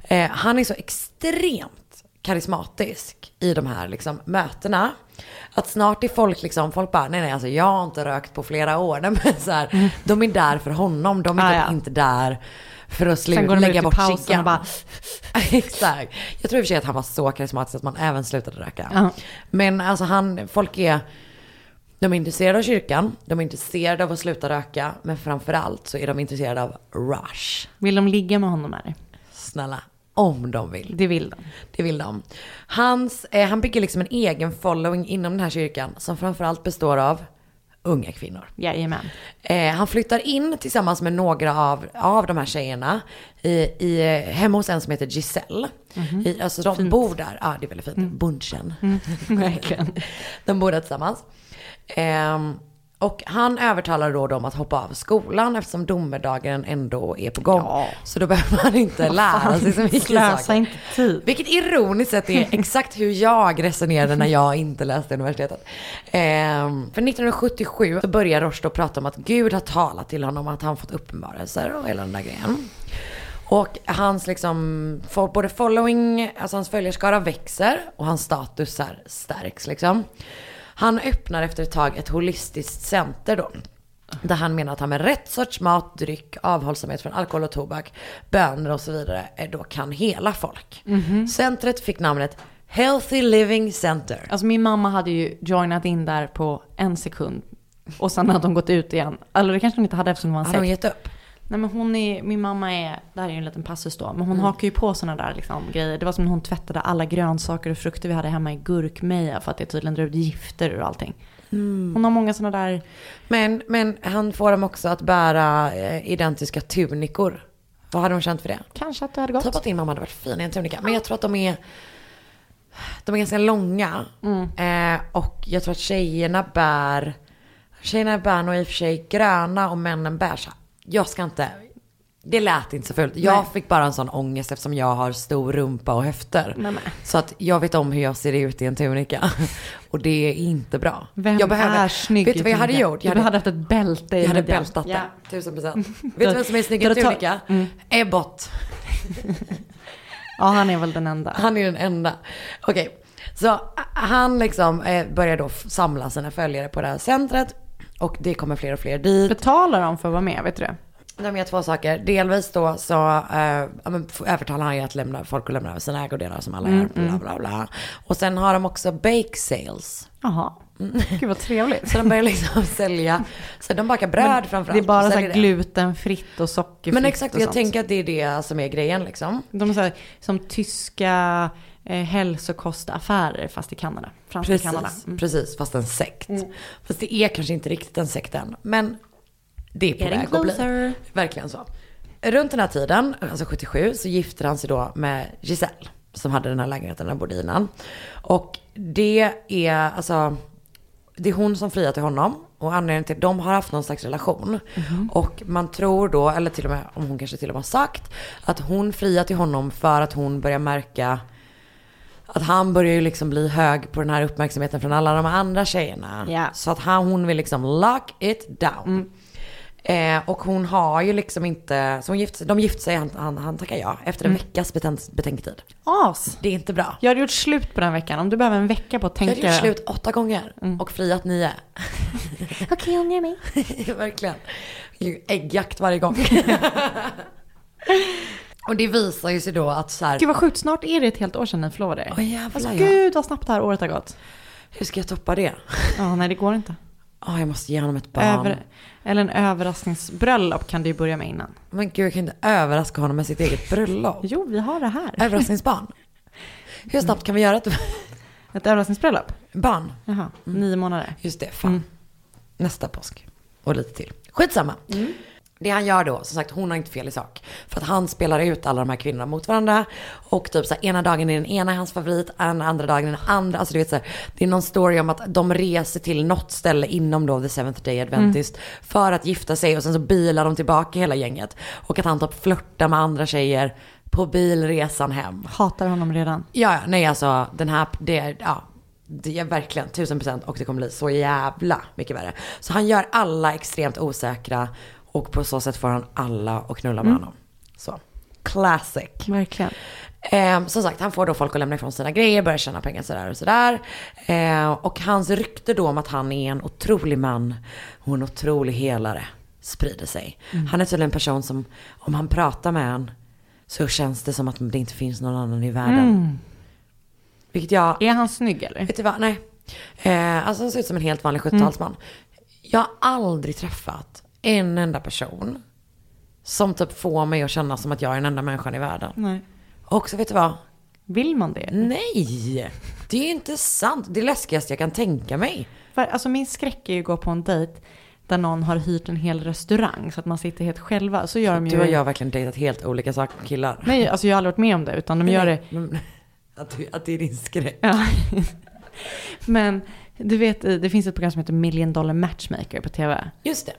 Eh, han är så extremt karismatisk i de här liksom, mötena. Att snart är folk liksom, folk bara, nej nej alltså jag har inte rökt på flera år. Nej, men så här, mm. De är där för honom, de är ah, ja. inte där för att slu- de lägga bort chicken. Bara... Exakt. Jag tror i och för sig att han var så karismatisk att man även slutade röka. Uh-huh. Men alltså han, folk är... De är intresserade av kyrkan, de är intresserade av att sluta röka, men framförallt så är de intresserade av Rush. Vill de ligga med honom här? Snälla, om de vill. Det vill de. Det vill de. Hans, eh, han bygger liksom en egen following inom den här kyrkan som framförallt består av unga kvinnor. Jajamän. Eh, han flyttar in tillsammans med några av, av de här tjejerna i, i, hemma hos en som heter Giselle. Mm-hmm. I, alltså de fint. Bor där, ja ah, det är väldigt fint, mm. bunchen. Mm. Verkligen. De bor där tillsammans. Um, och han övertalar då dem att hoppa av skolan eftersom domedagen ändå är på gång. Ja. Så då behöver man inte lära fan, sig så mycket saker. Inte typ. Vilket ironiskt sett är exakt hur jag resonerade när jag inte läste universitetet. Um, för nittonhundrasjuttiosju så börjar Roch då prata om att Gud har talat till honom, att han fått uppenbarelser och hela den där grejen. Och hans liksom, både following, alltså hans följarskara växer och hans status här stärks liksom. Han öppnar efter ett tag ett holistiskt center då, där han menar att han med rätt sorts mat, dryck, avhållsamhet från alkohol och tobak, böner och så vidare då kan hela folk. Mm-hmm. Centret fick namnet Healthy Living Center. Alltså min mamma hade ju joinat in där på en sekund och sen hade de gått ut igen. Eller det kanske de inte hade eftersom de var en sekt. Har de gett upp? Nej, men hon är, min mamma är, det här är ju en liten passus då, men hon mm. hakar ju på såna där liksom, grejer. Det var som när hon tvättade alla grönsaker och frukter vi hade hemma i gurkmeja för att det tydligen drog gifter och allting. Mm. Hon har många såna där... Men, men han får dem också att bära eh, identiska tunikor. Vad hade de känt för det? Kanske att det hade gått. Typ att din mamma hade varit fin i en tunika. Men jag tror att de är, de är ganska långa. Mm. Eh, och jag tror att tjejerna bär, tjejerna bär nog i och för sig gröna och männen bär så. Jag ska inte, det lät inte så fullt. Jag nej. Fick bara en sån ångest eftersom jag har stor rumpa och höfter. Nej, nej. Så att jag vet om hur jag ser ut i en tunika. Och det är inte bra. Vem jag behöver, är snygg vet i tunika? Vet du vad jag hade gjort? Jag hade, hade haft ett bälte i jag hade bältat ja. Det, tusen procent. Vet du vem som är snygg i tunika? Mm. Ebbot. Ja, han är väl den enda. Han är den enda. Okej, okay. Så han liksom eh, börjar då samla sina följare på det här centret. Och det kommer fler och fler dit. Betalar de för att vara med, vet du det? De gör två saker. Delvis då så eh, övertalar han ju att lämna, folk att lämna över sina ägodelar som alla mm, är. Bla, bla, bla. Och sen har de också bake sales. Jaha, mm. Gud vad trevligt. Så de börjar liksom sälja. Så de bakar bröd men framförallt. Det är bara så glutenfritt och sockerfritt. Men exakt, och jag sånt. Tänker att det är det som är grejen liksom. De är så här, som tyska... Eh, hälsokostaffärer fast i Kanada. Precis, i Kanada. Mm. Precis, fast en sekt. Mm. Fast det är kanske inte riktigt en sekt än, men det är på väg att bli. Verkligen så. Runt den här tiden, alltså sjuttiosju, så gifter han sig då med Giselle som hade den här lägenheten där han bodde innan. Och det är alltså det är hon som friar till honom och anledningen till att de har haft någon slags relation. Mm. Och man tror då, eller till och med om hon kanske till och med har sagt att hon friar till honom för att hon börjar märka att han börjar ju liksom bli hög på den här uppmärksamheten från alla de andra tjejerna. Yeah. Så att han, hon vill liksom lock it down. Mm. Eh, och hon har ju liksom inte... Så hon gift, de gifte sig, han, han, han tackar jag, efter en mm. veckas betänk, betänktid. As. Det är inte bra. Jag har gjort slut på den veckan. Om du behöver en vecka på att tänka... Jag har gjort slut åtta gånger mm. och friat nio. Okej, okay, hon är med. Verkligen. Äggjakt varje gång. Och det visar ju sig då att så här... Gud vad sjukt, snart är det ett helt år sedan den förlorade dig. Åh jävlar, alltså, gud vad snabbt det här året har gått. Hur ska jag toppa det? Ja, nej det går inte. Åh, jag måste ge honom ett barn. Över... Eller en överraskningsbröllop kan du ju börja med innan. Men gud, jag kan inte överraska honom med sitt eget bröllop. Jo, vi har det här. Överraskningsbarn. Hur snabbt kan vi göra ett... ett överraskningsbröllop? Barn. Jaha, mm. nio månader. Just det, fan. Mm. Nästa påsk. Och lite till. Skitsamma. Mm. Det han gör då, som sagt, hon har inte fel i sak. För att han spelar ut alla de här kvinnorna mot varandra. Och typ så här, ena dagen är den ena hans favorit, en andra dagen är den andra. Alltså du vet så här, det är någon story om att de reser till något ställe inom då The Seventh Day Adventist mm. för att gifta sig och sen så bilar de tillbaka hela gänget. Och att han typ flörtar med andra tjejer på bilresan hem. Hatar honom redan. Ja, ja nej alltså den här, det, ja. Det är verkligen tusen procent och det kommer bli så jävla mycket värre. Så han gör alla extremt osäkra Och på så sätt får han alla och knulla med mm. honom. Så. Classic. Verkligen. Eh, som sagt, han får då folk att lämna ifrån sina grejer, börjar tjäna pengar sådär och sådär. Eh, och hans rykte då om att han är en otrolig man och en otrolig helare sprider sig. Mm. Han är tydligen en person som, om han pratar med en, så känns det som att det inte finns någon annan i världen. Mm. Vilket jag... Är han snygg eller? Vet du vad? Nej. Eh, alltså han ser ut som en helt vanlig sjuttiotalsman. Mm. Jag har aldrig träffat en enda person som typ får mig att känna som att jag är den enda människan i världen. Nej. Och så vet du vad? Vill man det? Eller? Nej! Det är ju inte sant. Det är läskigaste jag kan tänka mig. För, alltså min skräck är ju att gå på en dejt där någon har hyrt en hel restaurang så att man sitter helt själva. Så gör så de ju... Du och jag har verkligen dejtat helt olika saker med killar. Nej, alltså jag har aldrig varit med om det utan de Nej. Gör det... Att, du, att det är din skräck. Ja. Men du vet, det finns ett program som heter Million Dollar Matchmaker på T V. Just det.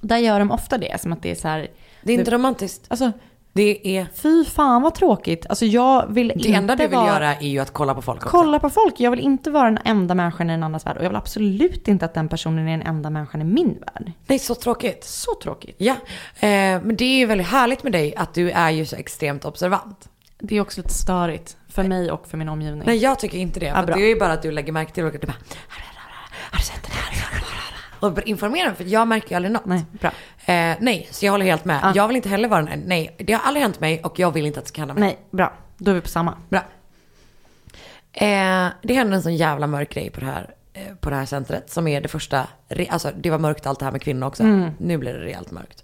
Där gör de ofta det, som att det är så här... Det är inte det, romantiskt. Alltså... Det är... Fy fan vad tråkigt. Alltså jag vill det inte enda du vill vara... göra är ju att kolla på folk också. Kolla på folk. Jag vill inte vara den enda människan i en annans värld. Och jag vill absolut inte att den personen är den enda människan i min värld. Det är så tråkigt. Så tråkigt. Ja. Eh, men det är ju väldigt härligt med dig att du är ju så extremt observant. Det är också lite störigt för mig och för min omgivning. Nej, jag tycker inte det. Ja, det är ju bara att du lägger märke till och du bara... Har du sett det här? Och informera, för jag märker ju aldrig något. Nej, bra. Eh, nej, så jag håller helt med. Ah. Jag vill inte heller vara en... Nej, det har aldrig hänt mig och jag vill inte att det ska hända mig. Nej, bra. Då är vi på samma. Bra. Eh, det hände en sån jävla mörk grej på det här, eh, på det här centret som är det första... Alltså, det var mörkt allt det här med kvinnor också. Mm. Nu blir det rejält mörkt.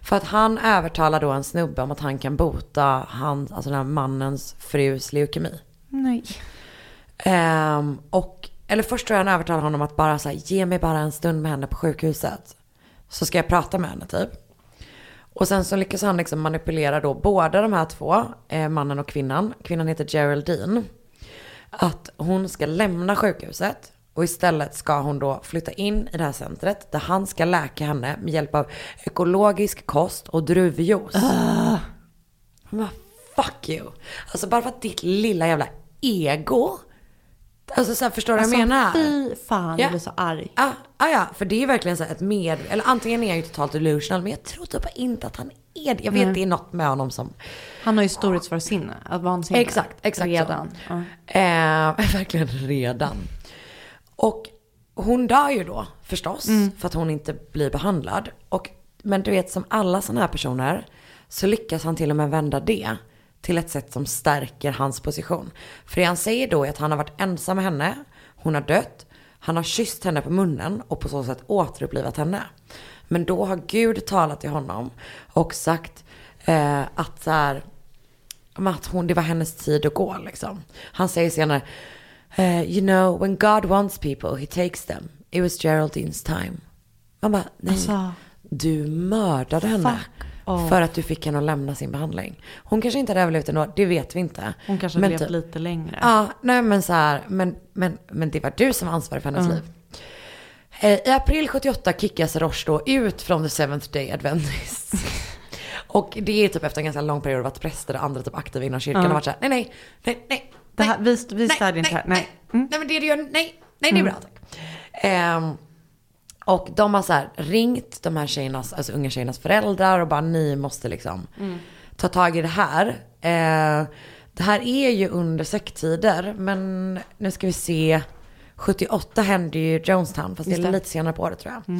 För att han övertalar då en snubbe om att han kan bota hans, alltså den här mannens frus leukemi. Nej. Eh, och... Eller först tror jag han övertalar honom att bara så här, ge mig bara en stund med henne på sjukhuset. Så ska jag prata med henne typ. Och sen så lyckas han liksom manipulera då båda de här två, eh, mannen och kvinnan. Kvinnan heter Geraldine. Att hon ska lämna sjukhuset. Och istället ska hon då flytta in i det här centret. Där han ska läka henne med hjälp av ekologisk kost och druvjuice. Uh. Vad fuck you. Alltså bara för att ditt lilla jävla ego... Alltså så här, förstår du alltså, vad jag menar? Fy fan, jag blir så arg. Ah, ah, ja, för det är verkligen så här ett med... Eller antingen är jag ju totalt delusional, men jag tror typ inte att han är det. Jag vet mm. det är något med honom som... Han har ju storhetsvansinne. Exakt, exakt. Redan. Ja. Eh, verkligen redan. Och hon dör ju då, förstås. Mm. För att hon inte blir behandlad. Och, men du vet, som alla sådana här personer så lyckas han till och med vända det till ett sätt som stärker hans position. För det han säger då är att han har varit ensam med henne. Hon har dött. Han har kysst henne på munnen och på så sätt återupplivat henne. Men då har Gud talat till honom och sagt eh, att, så här, att hon, det var hennes tid att gå. Liksom. Han säger senare eh, You know, when God wants people, he takes them. It was Geraldine's time. Man bara, nej, alltså, du mördade henne. Fuck. Oh. För att du fick henne att lämna sin behandling. Hon kanske inte hade överlevt ändå, det vet vi inte. Hon kanske hade levt typ, lite längre. Ja, nej men så här, men, men, men det var du som var ansvarig för hennes mm. liv. Eh, I april sjuttioåtta kickas Roch då ut från The Seventh Day Adventist. Och det är typ efter en ganska lång period av att präster och andra typ aktiva inom kyrkan mm. har varit så här, nej, nej, nej, nej. Det här, nej, vi vi städde inte här. Nej, mm. nej, men det du gör, nej, nej, det är bra, tack. Ehm... Och de har så här ringt de här tjejernas, alltså unga tjejernas föräldrar och bara ni måste liksom mm. ta tag i det här. Eh, det här är ju under sekttider, men nu ska vi se, sjuttioåtta hände ju Jonestown, fast det är lite senare på året tror jag.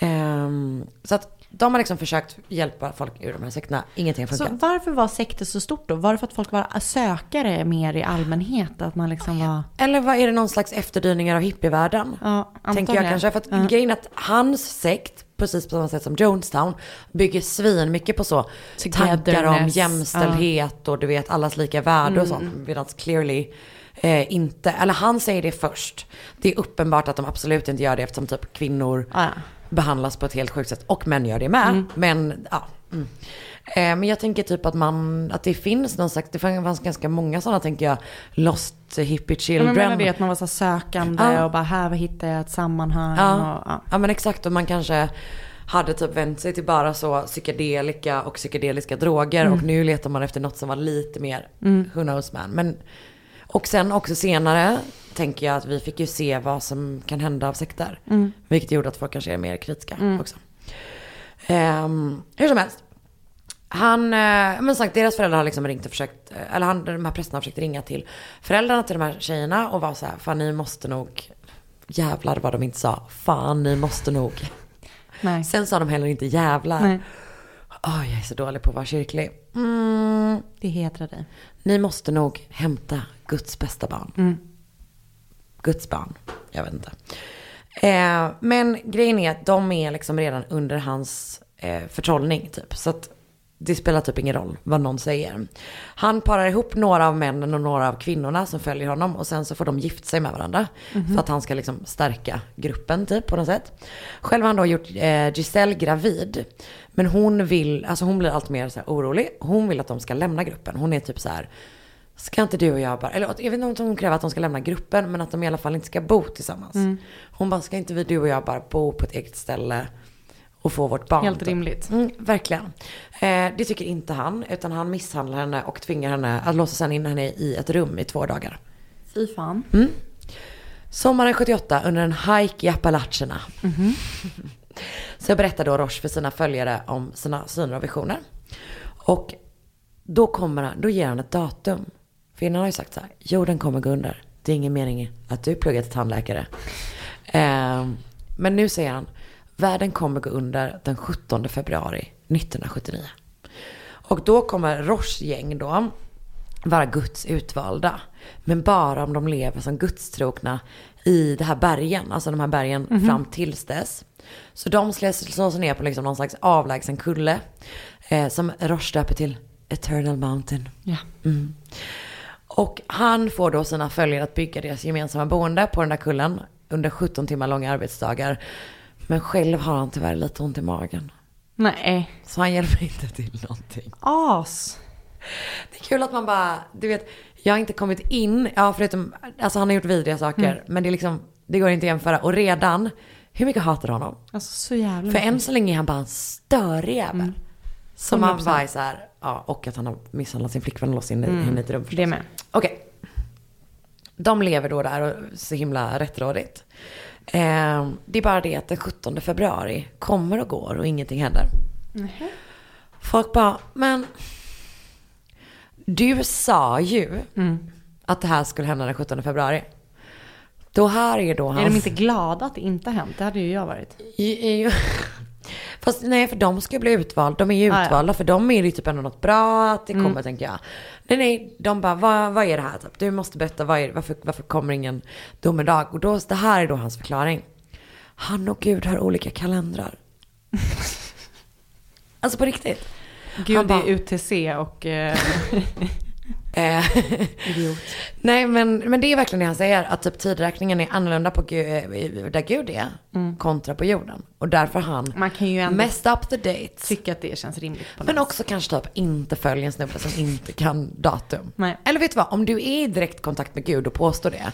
Mm. Eh, så att de har liksom försökt hjälpa folk ur de här sekterna. Ingenting funkar. Så varför var sekter så stort då? Var det för att folk var sökare mer i allmänhet? Att man liksom var... Eller var, är det någon slags efterdyningar av hippievärlden? Ja, tänker jag kanske. För att ja. Grejen att hans sekt, precis på samma sätt som Jonestown, bygger svin mycket på så tankar om jämställdhet ja. Och du vet allas lika värde mm. och sånt. Medan clearly... Eh, inte, eller han säger det först. Det är uppenbart att de absolut inte gör det eftersom typ kvinnor ah, ja. Behandlas på ett helt sjukt sätt och män gör det med. Mm. Men ja. Mm. Eh, men jag tänker typ att man att det finns någon slags, det fanns ganska många sådana tänker jag lost hippie children. Men man vet man var så sökande ah. och bara här var hittar jag ett sammanhang ah. och, ah. ja men exakt och man kanske hade typ vänt sig till bara så psykedelika och psykedeliska droger mm. och nu letar man efter något som var lite mer mm. who knows man. Men och sen också senare tänker jag att vi fick ju se vad som kan hända av sekter. Mm. Vilket gjorde att folk kanske är mer kritiska mm. också. Um, hur som helst. Han, eh, men sagt, deras föräldrar har liksom ringt och försökt, eller han, de här prästerna har försökt ringa till föräldrarna till de här tjejerna och var så här, fan ni måste nog, jävlar vad de inte sa, fan ni måste nog. Nej. Sen sa de heller inte jävlar. Åh, oh, jag är så dålig på att vara kyrklig. Mm. Det heter dig. Ni måste nog hämta Guds bästa barn. Mm. Guds barn, jag vet inte. Eh, men grejen är att de är liksom redan under hans eh, förtrollning typ, så att det spelar typ ingen roll vad någon säger. Han parar ihop några av männen och några av kvinnorna som följer honom. Och sen så får de gifta sig med varandra. Mm-hmm. För att han ska liksom stärka gruppen typ på något sätt. Själv har han då gjort eh, Giselle gravid. Men hon vill, alltså hon blir allt mer så här orolig. Hon vill att de ska lämna gruppen. Hon är typ så här, ska inte du och jag bara... Eller jag vet inte om hon kräver att de ska lämna gruppen. Men att de i alla fall inte ska bo tillsammans. Mm. Hon bara, ska inte vi, du och jag bara bo på ett eget ställe... och få vårt barn. Helt rimligt. Mm, verkligen. Eh, det tycker inte han. Utan han misshandlar henne och tvingar henne att låsa sen in henne i ett rum i två dagar. Fy fan. Mm. Sommaren sjuttioåtta under en hike i Appalacherna. Mm-hmm. Så berättar då Roch för sina följare om sina syner och visioner. Och då, kommer han, då ger han ett datum. För innan har ju sagt så här, jorden kommer gå under. Det är ingen mening att du pluggar till tandläkare. Eh, men nu säger han, världen kommer gå under den sjuttonde februari nittonhundrasjuttionio. Och då kommer Rochs gäng då vara Guds utvalda. Men bara om de lever som gudstrogna i det här bergen. Alltså de här bergen mm-hmm. fram tills dess. Så de slås ner på liksom någon slags avlägsen kulle. Eh, som Roch döper till Eternal Mountain. Ja. Mm. Och han får då sina följare att bygga deras gemensamma boende på den där kullen. Under sjutton timmar långa arbetsdagar. Men själv har han tyvärr lite ont i magen. Nej. Så han hjälper inte till någonting. As. Det är kul att man bara, du vet, jag har inte kommit in. Ja, förutom, alltså han har gjort vidriga saker. Mm. Men det är liksom, det går inte att jämföra. Och redan, hur mycket hatar honom? Alltså så jävla mycket. För än så länge är han bara en störig jävel. Mm. Som man bara är så här, ja, och att han har misshandlat sin flickvän och låst in mm. henne i ett rum. Det med. Okej. Okay. De lever då där och så himla rättrådigt. Eh, det är bara det att den sjuttonde februari kommer och går och ingenting händer. Mm-hmm. Folk bara, men du sa ju mm. att det här skulle hända den sjuttonde februari. Då här är då hans... Är de inte glada att det inte har hänt? Det hade ju jag varit. Fast nej, för de ska bli utvalda. De är ju utvalda, ah, ja. För de är ju typ ändå något bra att det kommer, mm. tänker jag. Nej, nej, de bara, vad, vad är det här? Du måste berätta, vad är, varför, varför kommer ingen domedag? Och då, det här är då hans förklaring. Han och Gud har olika kalendrar. Alltså på riktigt. Gud han är bara, U T C och... Eh... Idiot. Nej, men, men det är verkligen det han säger. Att typ tidräkningen är annorlunda på Gud, där Gud är mm. kontra på jorden. Och därför han man kan ju ändå messed up the dates. Tycker att det känns rimligt på men något. Också kanske typ inte följer en snubbe som inte kan datum. Nej. Eller vet du vad, om du är i direkt kontakt med Gud och påstår det,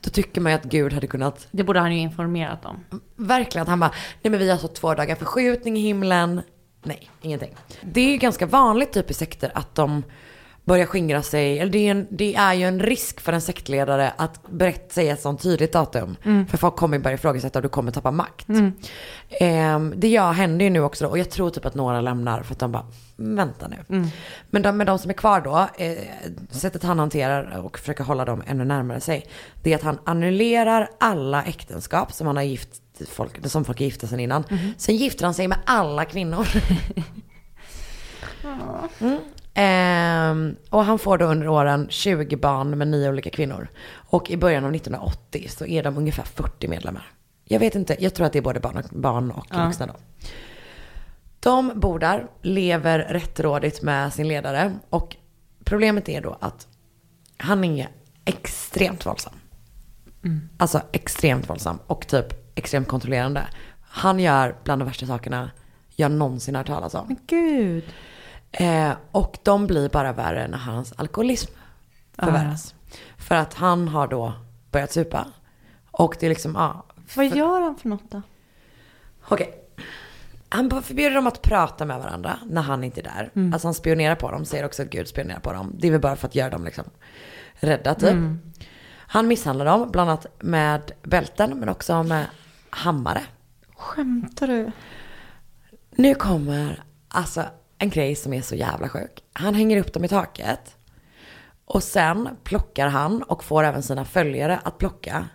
då tycker man ju att Gud hade kunnat. Det borde han ju informerat om. Verkligen, att han bara, nej men vi har så två dagar förskjutning i himlen. Nej, ingenting. Det är ju ganska vanligt typ i sekter att de börja skingra sig, eller det är, en, det är ju en risk för en sektledare att berätta sig ett sånt tydligt datum. Mm. För folk kommer börja ifrågasätta och du kommer tappa makt. Mm. Eh, det jag händer ju nu också då, och jag tror typ att några lämnar för att de bara, vänta nu. Mm. Men de, med de som är kvar då, eh, sättet han hanterar och försöker hålla dem ännu närmare sig, det är att han annullerar alla äktenskap som han har gift folk, som folk har gifta sig innan. Mm. Sen gifter han sig med alla kvinnor. Mm. Um, och han får då under åren tjugo barn med nio olika kvinnor. Och i början av nittonhundraåttio så är de ungefär fyrtio medlemmar. Jag vet inte, jag tror att det är både barn och, barn och ja. vuxna då. De bor där, lever rättrådigt med sin ledare. Och problemet är då att han är extremt våldsam. Mm. Alltså extremt våldsam och typ extremt kontrollerande. Han gör bland de värsta sakerna jag någonsin har talat om. Men gud. Eh, och de blir bara värre när hans alkoholism förvärras. Ah. För att han har då börjat supa. Och det är liksom, ja. Ah, för... Vad gör han för något då? Okej. Okay. Han förbjuder dem att prata med varandra när han inte är där. Mm. Alltså han spionerar på dem. Säger också att Gud spionerar på dem. Det är väl bara för att göra dem liksom rädda typ. Mm. Han misshandlar dem bland annat med bälten men också med hammare. Skämtar du? Nu kommer alltså en grej som är så jävla sjuk. Han hänger upp dem i taket. Och sen plockar han och får även sina följare att plocka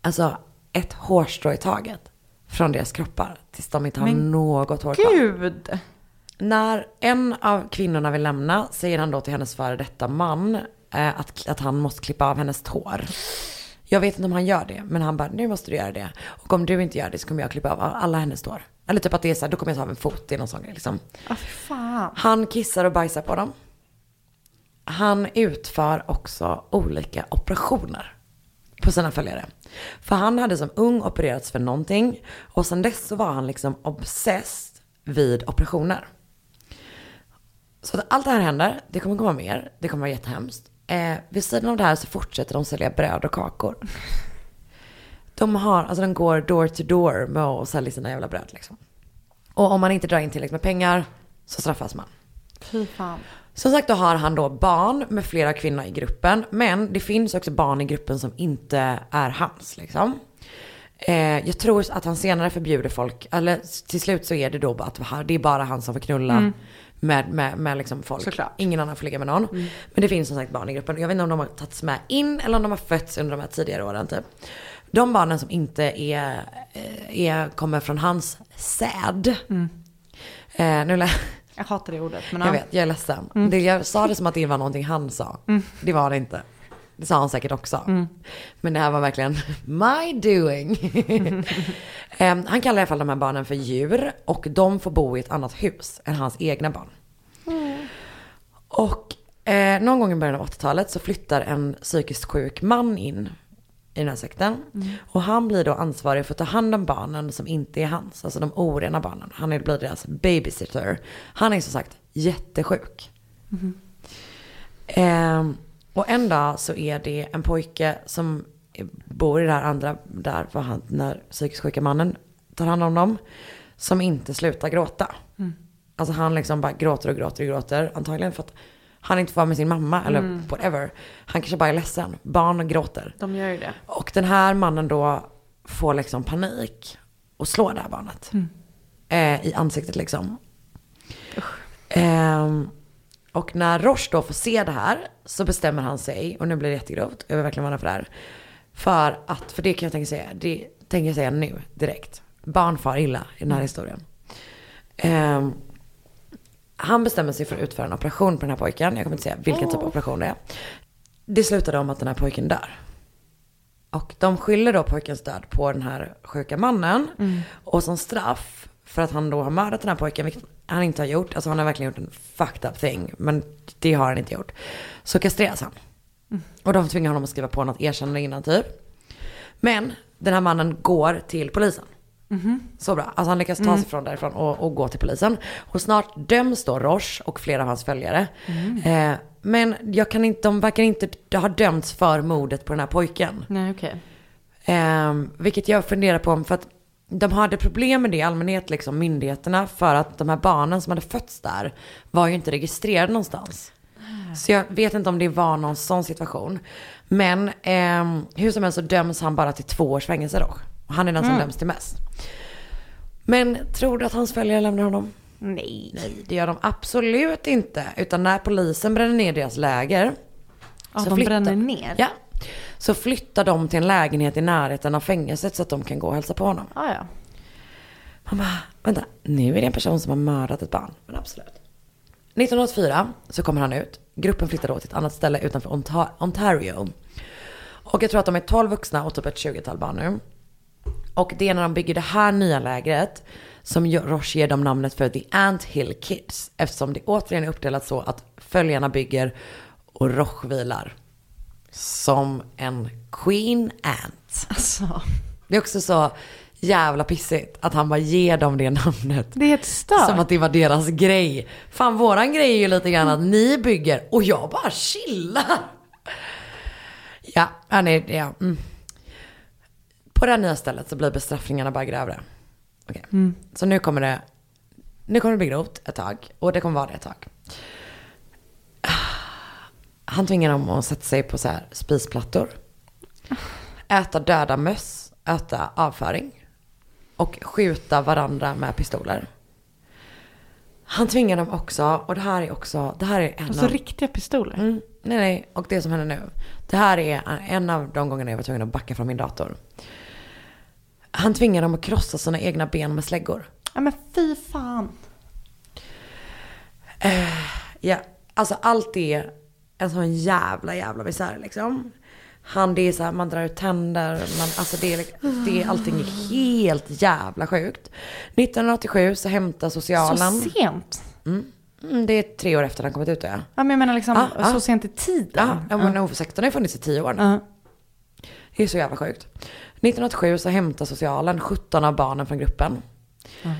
alltså ett hårstrå i taget från deras kroppar tills de inte har men något hår kvar. Gud! När en av kvinnorna vill lämna säger han då till hennes före detta man eh, att, att han måste klippa av hennes tår. Jag vet inte om han gör det, men han bara, nu måste du göra det. Och om du inte gör det så kommer jag klippa av alla hennes tår. Eller typ att det är så här, då kommer jag ta av en fot i någon sån grej liksom. Ah, för fan. Han kissar och bajsar på dem. Han utför också olika operationer på sina följare. För han hade som ung opererats för någonting. Och sen dess så var han liksom obsessed vid operationer. Så att allt det här händer. Det kommer komma mer. Det kommer vara jättehemskt. Eh, vid sidan av det här så fortsätter de sälja bröd och kakor. De har, alltså de går door to door med att sälja sina jävla bröd liksom. Och om man inte drar in tillräckligt med pengar så straffas man. Fy fan. Som sagt, då har han då barn med flera kvinnor i gruppen. Men det finns också barn i gruppen som inte är hans liksom. Eh, jag tror att han senare förbjuder folk. Eller till slut så är det då att det är bara han som får knulla mm. med, med, med liksom folk. Såklart. Ingen annan får ligga med någon. Mm. Men det finns som sagt barn i gruppen. Jag vet inte om de har tagits med in eller om de har fötts under de här tidigare åren typ. De barnen som inte är, är kommer från hans säd. Mm. Eh, nu lä- Jag hatar det ordet. Men jag vet, jag är ledsen. Mm. Det, jag sa det som att det var någonting han sa. Mm. Det var det inte. Det sa han säkert också. Mm. Men det här var verkligen my doing. um, han kallar i alla fall de här barnen för djur. Och de får bo i ett annat hus än hans egna barn. Mm. Och eh, någon gång i början av åttiotalet så flyttar en psykiskt sjuk man in i den här sekten. Mm. Och han blir då ansvarig för att ta hand om barnen som inte är hans. Alltså de orena barnen. Han blir deras babysitter. Han är som sagt jättesjuk. Mm. Eh, och en dag så är det en pojke som bor i det här andra där för han, när psykiskt sjuka mannen tar hand om dem. Som inte slutar gråta. Mm. Alltså han liksom bara gråter och gråter och gråter. Antagligen för att han inte får vara med sin mamma eller mm. whatever. Han kanske bara är ledsen. Barn gråter. De gör ju det. Och den här mannen då får liksom panik och slår det här barnet. Mm. Eh, I ansiktet liksom. Eh, och när Roch då får se det här så bestämmer han sig, och nu blir det jättegrovt, jag vill verkligen vara för det här. För att, för det kan jag tänka säga, det tänker jag säga nu direkt. Barn far illa i den här mm. historien. Eh, Han bestämmer sig för att utföra en operation på den här pojken. Jag kommer inte säga vilken oh. typ av operation det är. Det slutade om att den här pojken dör. Och de skyller då pojkens död på den här sjuka mannen. Mm. Och som straff för att han då har mördat den här pojken, vilket han inte har gjort. Alltså han har verkligen gjort en fucked up thing. Men det har han inte gjort. Så kastreras han. Mm. Och de tvingar honom att skriva på något erkännande innan typ. Men den här mannen går till polisen. Mm-hmm. Så bra, alltså han lyckas ta sig mm. från därifrån och, och gå till polisen. Och snart döms då Roch och flera av hans följare. mm. eh, Men jag kan inte, de verkar inte ha dömts för mordet på den här pojken. Nej, okej. eh, Vilket jag funderar på, för att de hade problem med det i allmänhet liksom, myndigheterna. För att de här barnen som hade fötts där var ju inte registrerade någonstans. mm. Så jag vet inte om det var någon sån situation. Men eh, hur som helst så döms han bara till två års fängelse då. Han är den som mm. döms till mest. Men tror du att hans följare lämnar honom? Nej. Nej, det gör de absolut inte. Utan när polisen bränner ner deras läger. Ja, så de flyttar, bränner ner? Ja. Så flyttar de till en lägenhet i närheten av fängelset så att de kan gå och hälsa på honom. Ja, ja. Man bara, vänta, nu är det en person som har mördat ett barn. Men absolut. nittonhundraåttiofyra så kommer han ut. Gruppen flyttar då till ett annat ställe utanför Ont- Ontario. Och jag tror att de är tolv vuxna och typ ett tjugotal barn nu. Och det är när de bygger det här nya lägret som Roch ger dem namnet för The Ant Hill Kids. Eftersom det återigen är uppdelat så att följarna bygger och Roch vilar. Som en queen ant. Alltså. Det är också så jävla pissigt att han bara ger dem det namnet. Det är ett stört. Som att det var deras grej. Fan, våran grej är ju lite grann att ni bygger och jag bara chillar. Ja, han är det. Ja. Mm. På det här nya stället så blir bestraffningarna bara grövre. Okay. Mm. Så nu kommer det nu kommer det bli grovt ett tag. Och det kommer vara det ett tag. Han tvingar dem att sätta sig på så här spisplattor. Äta döda möss. Äta avföring. Och skjuta varandra med pistoler. Han tvingar dem också, och det här är också, det här är en alltså av... riktiga pistoler. Mm, nej nej, och det som händer nu. Det här är en av de gångerna jag var tvungen att backa från min dator. Han tvingar dem att krossa sina egna ben med släggor. Ja men fy fan. Uh, ja, alltså allt är en sån jävla jävla misär liksom. Han, det är så här, man drar ut tänder, man, alltså det är, det är, allting är helt jävla sjukt. nitton åttiosju så hämtar socialen. Så sent? Mm. Mm, det är tre år efter han kommit ut. Ja, ja men jag menar liksom ah, så ah. sent i tiden. Ja, men uh. O F sektorn har funnits i tio år nu. Uh. Det är så jävla sjukt. nitton åttiosju så hämtar socialen sjutton av barnen från gruppen.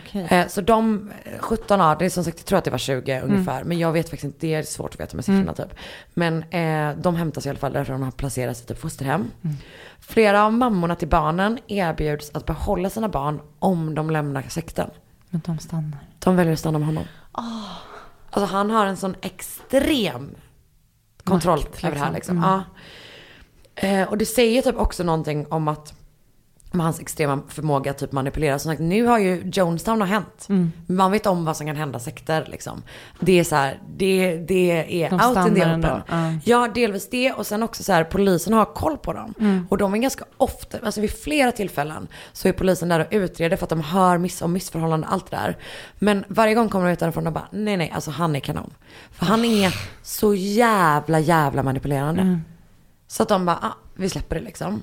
Okay. Eh, så de sjutton år, det är som sagt, jag tror att det var tjugo ungefär, mm. men jag vet faktiskt inte, det är svårt att veta med siffrorna mm. typ. Men eh, de hämtas i alla fall därför de har placerats i typ fosterhem. Mm. Flera av mammorna till barnen erbjuds att behålla sina barn om de lämnar sekten. Men de stannar. De väljer att stanna med honom. Oh. Alltså han har en sån extrem kontroll Makt, över det här liksom. Mm. Ja. Eh, och det säger typ också någonting om att med hans extrema förmåga att typ manipulera. Så nu har ju Jonestown har hänt. Mm. Man vet om vad som kan hända sekter liksom. Det är så här, det, det är de out in the open. Uh. Ja, delvis det, och sen också så här, polisen har koll på dem. Mm. Och de är ganska ofta, alltså vid flera tillfällen så är polisen där och utreder för att de hör miss om missförhållanden och allt det där. Men varje gång kommer de ut därifrån och bara nej nej, alltså han är kanon. För han är så jävla jävla manipulerande. Mm. Så att de bara, ah, vi släpper det liksom.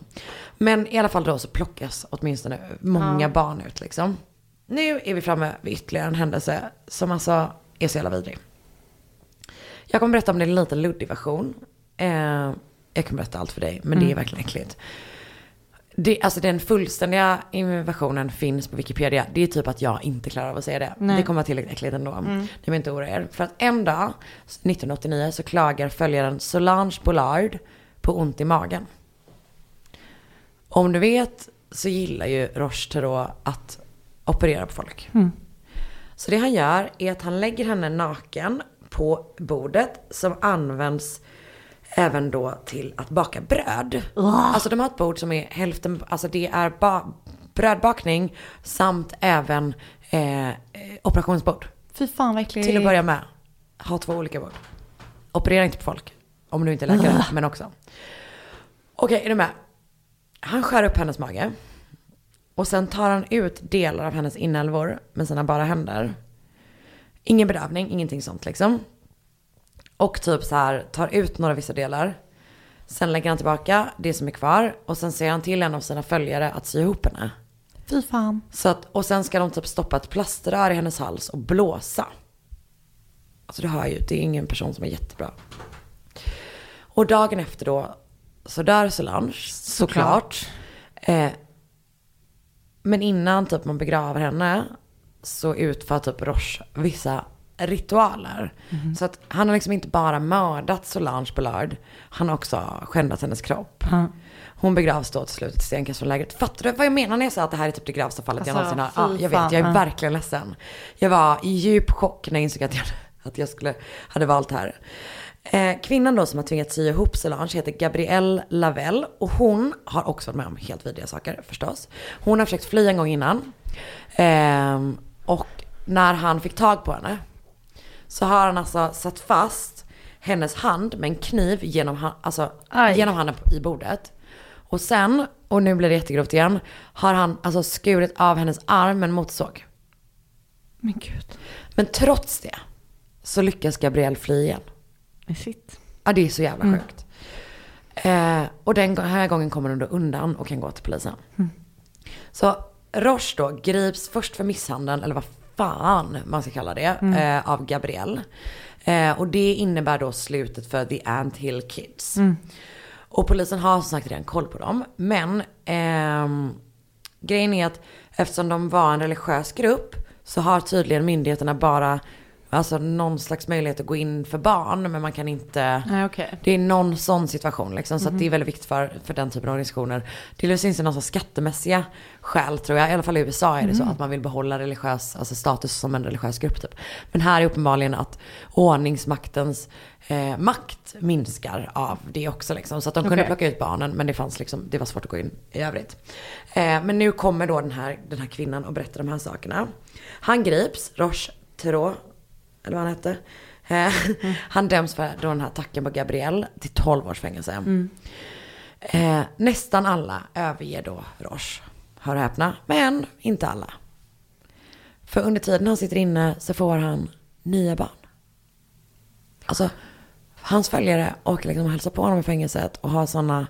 Men i alla fall då så plockas åtminstone många ja. barn ut liksom. Nu är vi framme vid ytterligare en händelse som alltså är så jävla vidrig. Jag kommer berätta om det i en liten luddig version. Eh, jag kommer berätta allt för dig, men mm. det är verkligen äckligt. Det, alltså den fullständiga versionen finns på Wikipedia. Det är typ att jag inte klarar av att säga det. Nej. Det kommer till äckligt ändå. Mm. Ni vill inte oroa er. För att en dag, nitton åttionio, så klagar följaren Solange Boulard på ont i magen. Om du vet så gillar ju Roch Thériault att operera på folk. Mm. Så det han gör är att han lägger henne naken på bordet som används även då till att baka bröd. Oh. Alltså de har ett bord som är hälften, alltså det är ba- brödbakning samt även eh, operationsbord. Fy fan verkligen. Till att börja med, ha två olika bord. Operera inte på folk. Om du inte är läkare, men också. Okej, okay, är du med? Han skär upp hennes mage. Och sen tar han ut delar av hennes inälvor med sina bara händer. Ingen bedövning, ingenting sånt liksom. Och typ så här, tar ut några vissa delar. Sen lägger han tillbaka det som är kvar. Och sen ser han till en av sina följare att sy ihop henne. Fy fan. Så att, och sen ska de typ stoppa ett plaströr i hennes hals och blåsa. Alltså du hör ju, det är ingen person som är jättebra. Och dagen efter då så dör Solange, såklart. Eh, men innan typ man begraver henne så utför typ Roch vissa ritualer. Mm. Så att han har liksom inte bara mördat Solange Boulard, han har också skändat hennes kropp. Mm. Hon begravs då till slut i stenkastlägret. Fattar du vad jag menar när jag säger att det här är typ det grövsta fallet alltså, jag någonsin har? Ja, jag vet, jag är verkligen ledsen. Jag var i djup chock när jag insåg att jag, att jag skulle, hade valt här. Kvinnan då som har tvingat sig ihop Solange heter Gabrielle Lavallée, och hon har också varit med om helt vidriga saker förstås. Hon har försökt fly en gång innan, ehm, och när han fick tag på henne så har han alltså satt fast hennes hand med en kniv genom, han, alltså, genom handen i bordet. Och sen, och nu blir det jättegrovt igen, har han alltså skurit av hennes arm med en motorsåg. Men gud. Men trots det så lyckas Gabrielle fly igen. Shit. Ja, det är så jävla mm. sjukt. Eh, och den här gången kommer de då undan och kan gå till polisen. Mm. Så Roch då grips först för misshandeln, eller vad fan man ska kalla det, mm. eh, av Gabrielle. Eh, och det innebär då slutet för The Ant Hill Kids. Mm. Och polisen har som sagt redan koll på dem. Men eh, grejen är att eftersom de var en religiös grupp så har tydligen myndigheterna bara... alltså någon slags möjlighet att gå in för barn, men man kan inte... Nej, okay. Det är någon sån situation liksom, så mm-hmm. att det är väldigt viktigt för, för den typen av organisationer. Det finns ju någon sån skattemässiga skäl, tror jag. I alla fall i U S A är det mm. så att man vill behålla religiös, alltså status som en religiös grupp typ. Men här är uppenbarligen att ordningsmaktens eh, makt minskar av det också liksom. Så att de kunde okay. plocka ut barnen, men det fanns liksom, det var svårt att gå in i övrigt. Eh, men nu kommer då den här, den här kvinnan och berättar de här sakerna. Han grips, Roch Thériault eller vad han hette. Mm. Han döms för den här attacken på Gabrielle till tolv års fängelse. Mm. Eh, nästan alla överger då Roch. Hör och häpna, men inte alla. För under tiden han sitter inne så får han nya barn. Alltså, hans följare åker liksom och hälsar på honom i fängelset och har sådana...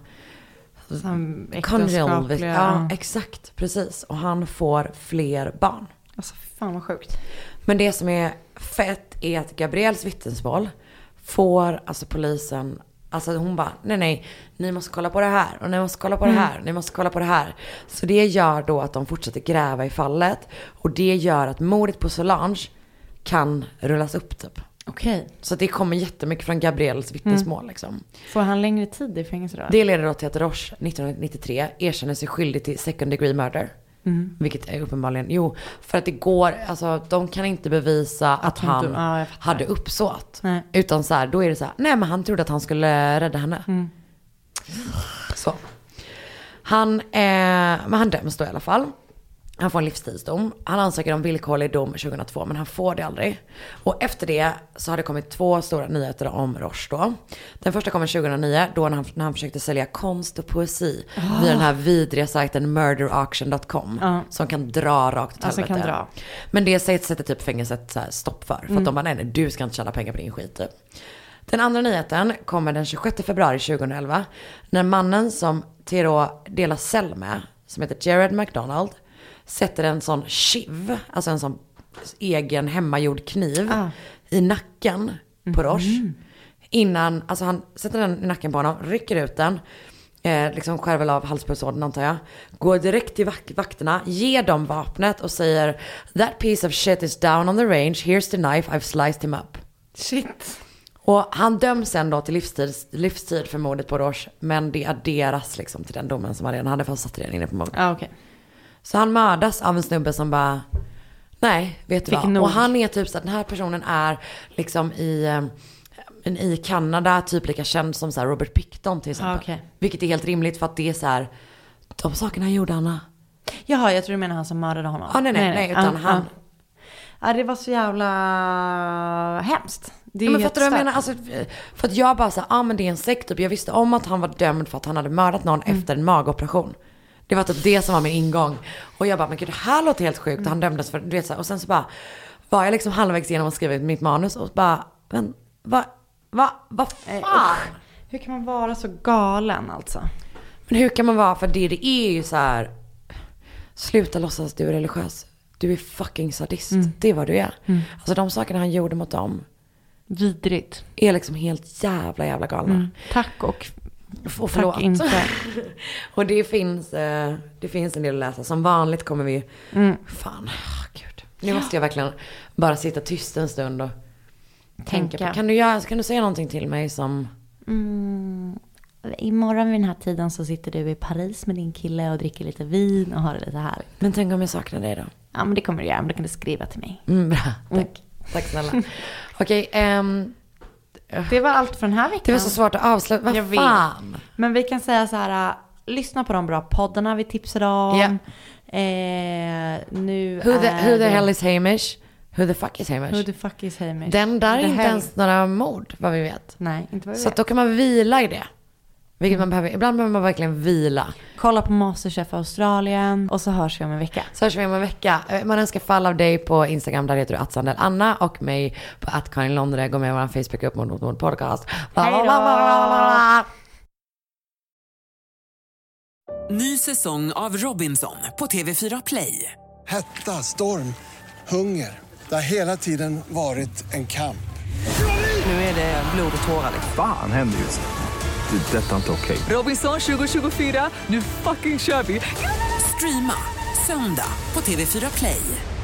Som äktenskapliga... Ja, exakt, precis. Och han får fler barn. Alltså, fan vad sjukt. Men det som är fett är att Gabriels vittnesmål får alltså polisen... Alltså hon bara, nej nej, ni måste kolla på det här och ni måste kolla på det här, mm. ni måste kolla på det här. Så det gör då att de fortsätter gräva i fallet och det gör att mordet på Solange kan rullas upp typ. Okej. Okay. Så det kommer jättemycket från Gabriels vittnesmål mm. liksom. Får han längre tid i fängelse då? Det leder då till att Roch nittonhundranittiotre erkänner sig skyldig till second degree murder. Mm. Vilket är uppenbarligen, jo, för att det går, alltså de kan inte bevisa att, att han inte, ah, hade uppsåt. Nej. Utan så här, då är det så här, nej men han trodde att han skulle rädda henne. Mm. Så. Han, eh, men han döms då i alla fall. Han får en livstidsdom. Han ansöker om villkorlig dom tjugohundratvå men han får det aldrig. Och efter det så har det kommit två stora nyheter om Roch då. Den första kommer tjugohundranio då när han, när han försökte sälja konst och poesi oh. via den här vidriga sajten murder auction dot com oh. som kan dra rakt åt alltså helvete. Dra. Men det sätter typ fängelset så här stopp för. För mm. att de bara, nej, nej du ska inte tjäna pengar på din skit typ. Den andra nyheten kommer den tjugosjätte februari tjugohundraelva när mannen som Thériault delar cell med, som heter Jared McDonald, sätter en sån chiv, alltså en sån egen hemmagjord kniv ah. i nacken på Roch. Mm-hmm. Innan, alltså han sätter den i nacken på honom, rycker ut den, eh, liksom skär väl av halspulsådern antar jag, går direkt till vak- vakterna, ger dem vapnet och säger that piece of shit is down on the range, here's the knife, I've sliced him up. Shit. Och han döms sen då till livstid, livstid för mordet på Roch, men det adderas liksom till den domen som han redan hade fått satt redan inne på mordet. Ah, okej. Okay. Så han mördas av en snubbe som bara nej, vet du vad. Nog. Och han är typ så att den här personen är liksom i, i Kanada typ lika känd som så här Robert Picton till exempel. Ah, okay. Vilket är helt rimligt för att det är så här de sakerna han gjorde, Anna. Jaha, jag tror du menar han som mördade honom. Ah, nej, nej, nej, nej, utan ah, han. Ah. Ja, det var så jävla hemskt. Det är ja, men fattar du, jag menar, alltså, för att jag bara så här, ah, men det är en sekt typ. Jag visste om att han var dömd för att han hade mördat någon mm. efter en magoperation. Det var typ det som var min ingång. Och jag bara, men gud, det här låter helt sjukt. Och han dömdes för, du vet så här. Och sen så bara var jag liksom halvvägs igenom och skrev mitt manus. Och bara, men vad, vad, vad fan? Äh, hur kan man vara så galen alltså? Men hur kan man vara, för det, det är ju så här. Sluta låtsas du är religiös. Du är fucking sadist. Mm. Det är vad du är. Mm. Alltså de sakerna han gjorde mot dem. Vidrigt. Är liksom helt jävla, jävla galna. Mm. Tack och... Och förlåt. Inte. Och det finns, eh, det finns en del att läsa. Som vanligt kommer vi mm. Fan, oh, gud. Nu ja. Måste jag verkligen bara sitta tyst en stund och tänka, tänka på. Kan du, göra, kan du säga någonting till mig som mm. Imorgon vid den här tiden så sitter du i Paris med din kille och dricker lite vin och har det lite här. Men tänk om jag saknar dig då. Ja, men det kommer du göra, men då kan du skriva till mig. Mm, bra, tack mm. Tack snälla. Okej, okay, ehm det var allt för den här veckan. Det var så svårt att avsluta. Vad fan? Men vi kan säga så här, uh, lyssna på de bra poddarna vi tipsade om. Yeah. Eh, nu who, the, who the hell is Hamish? Who the fuck is Hamish? Who the fuck is Hamish? Den där är inte hell. Ens några mord, vad vi vet. Nej, inte vad vi så vet. Så då kan man vila i det. Vilket man behöver, ibland behöver man verkligen vila. Kolla på Masterchef Australien. Och så hörs vi om en vecka. Så hörs vi om en vecka. Man önskar fall av dig på Instagram. Där heter du at sandel anna. Och mig på at Karin Londré. Gå med i vår Facebook upp mot vår podcast. Hejdå! Ny säsong av Robinson på T V fyra Play. Hetta, storm, hunger. Det har hela tiden varit en kamp. Nu är det blod och tårar. Fan händer just det. Det är detta inte okej. Robinson tjugohundratjugofyra, nu fucking kör vi. Streama söndag på T V fyra Play.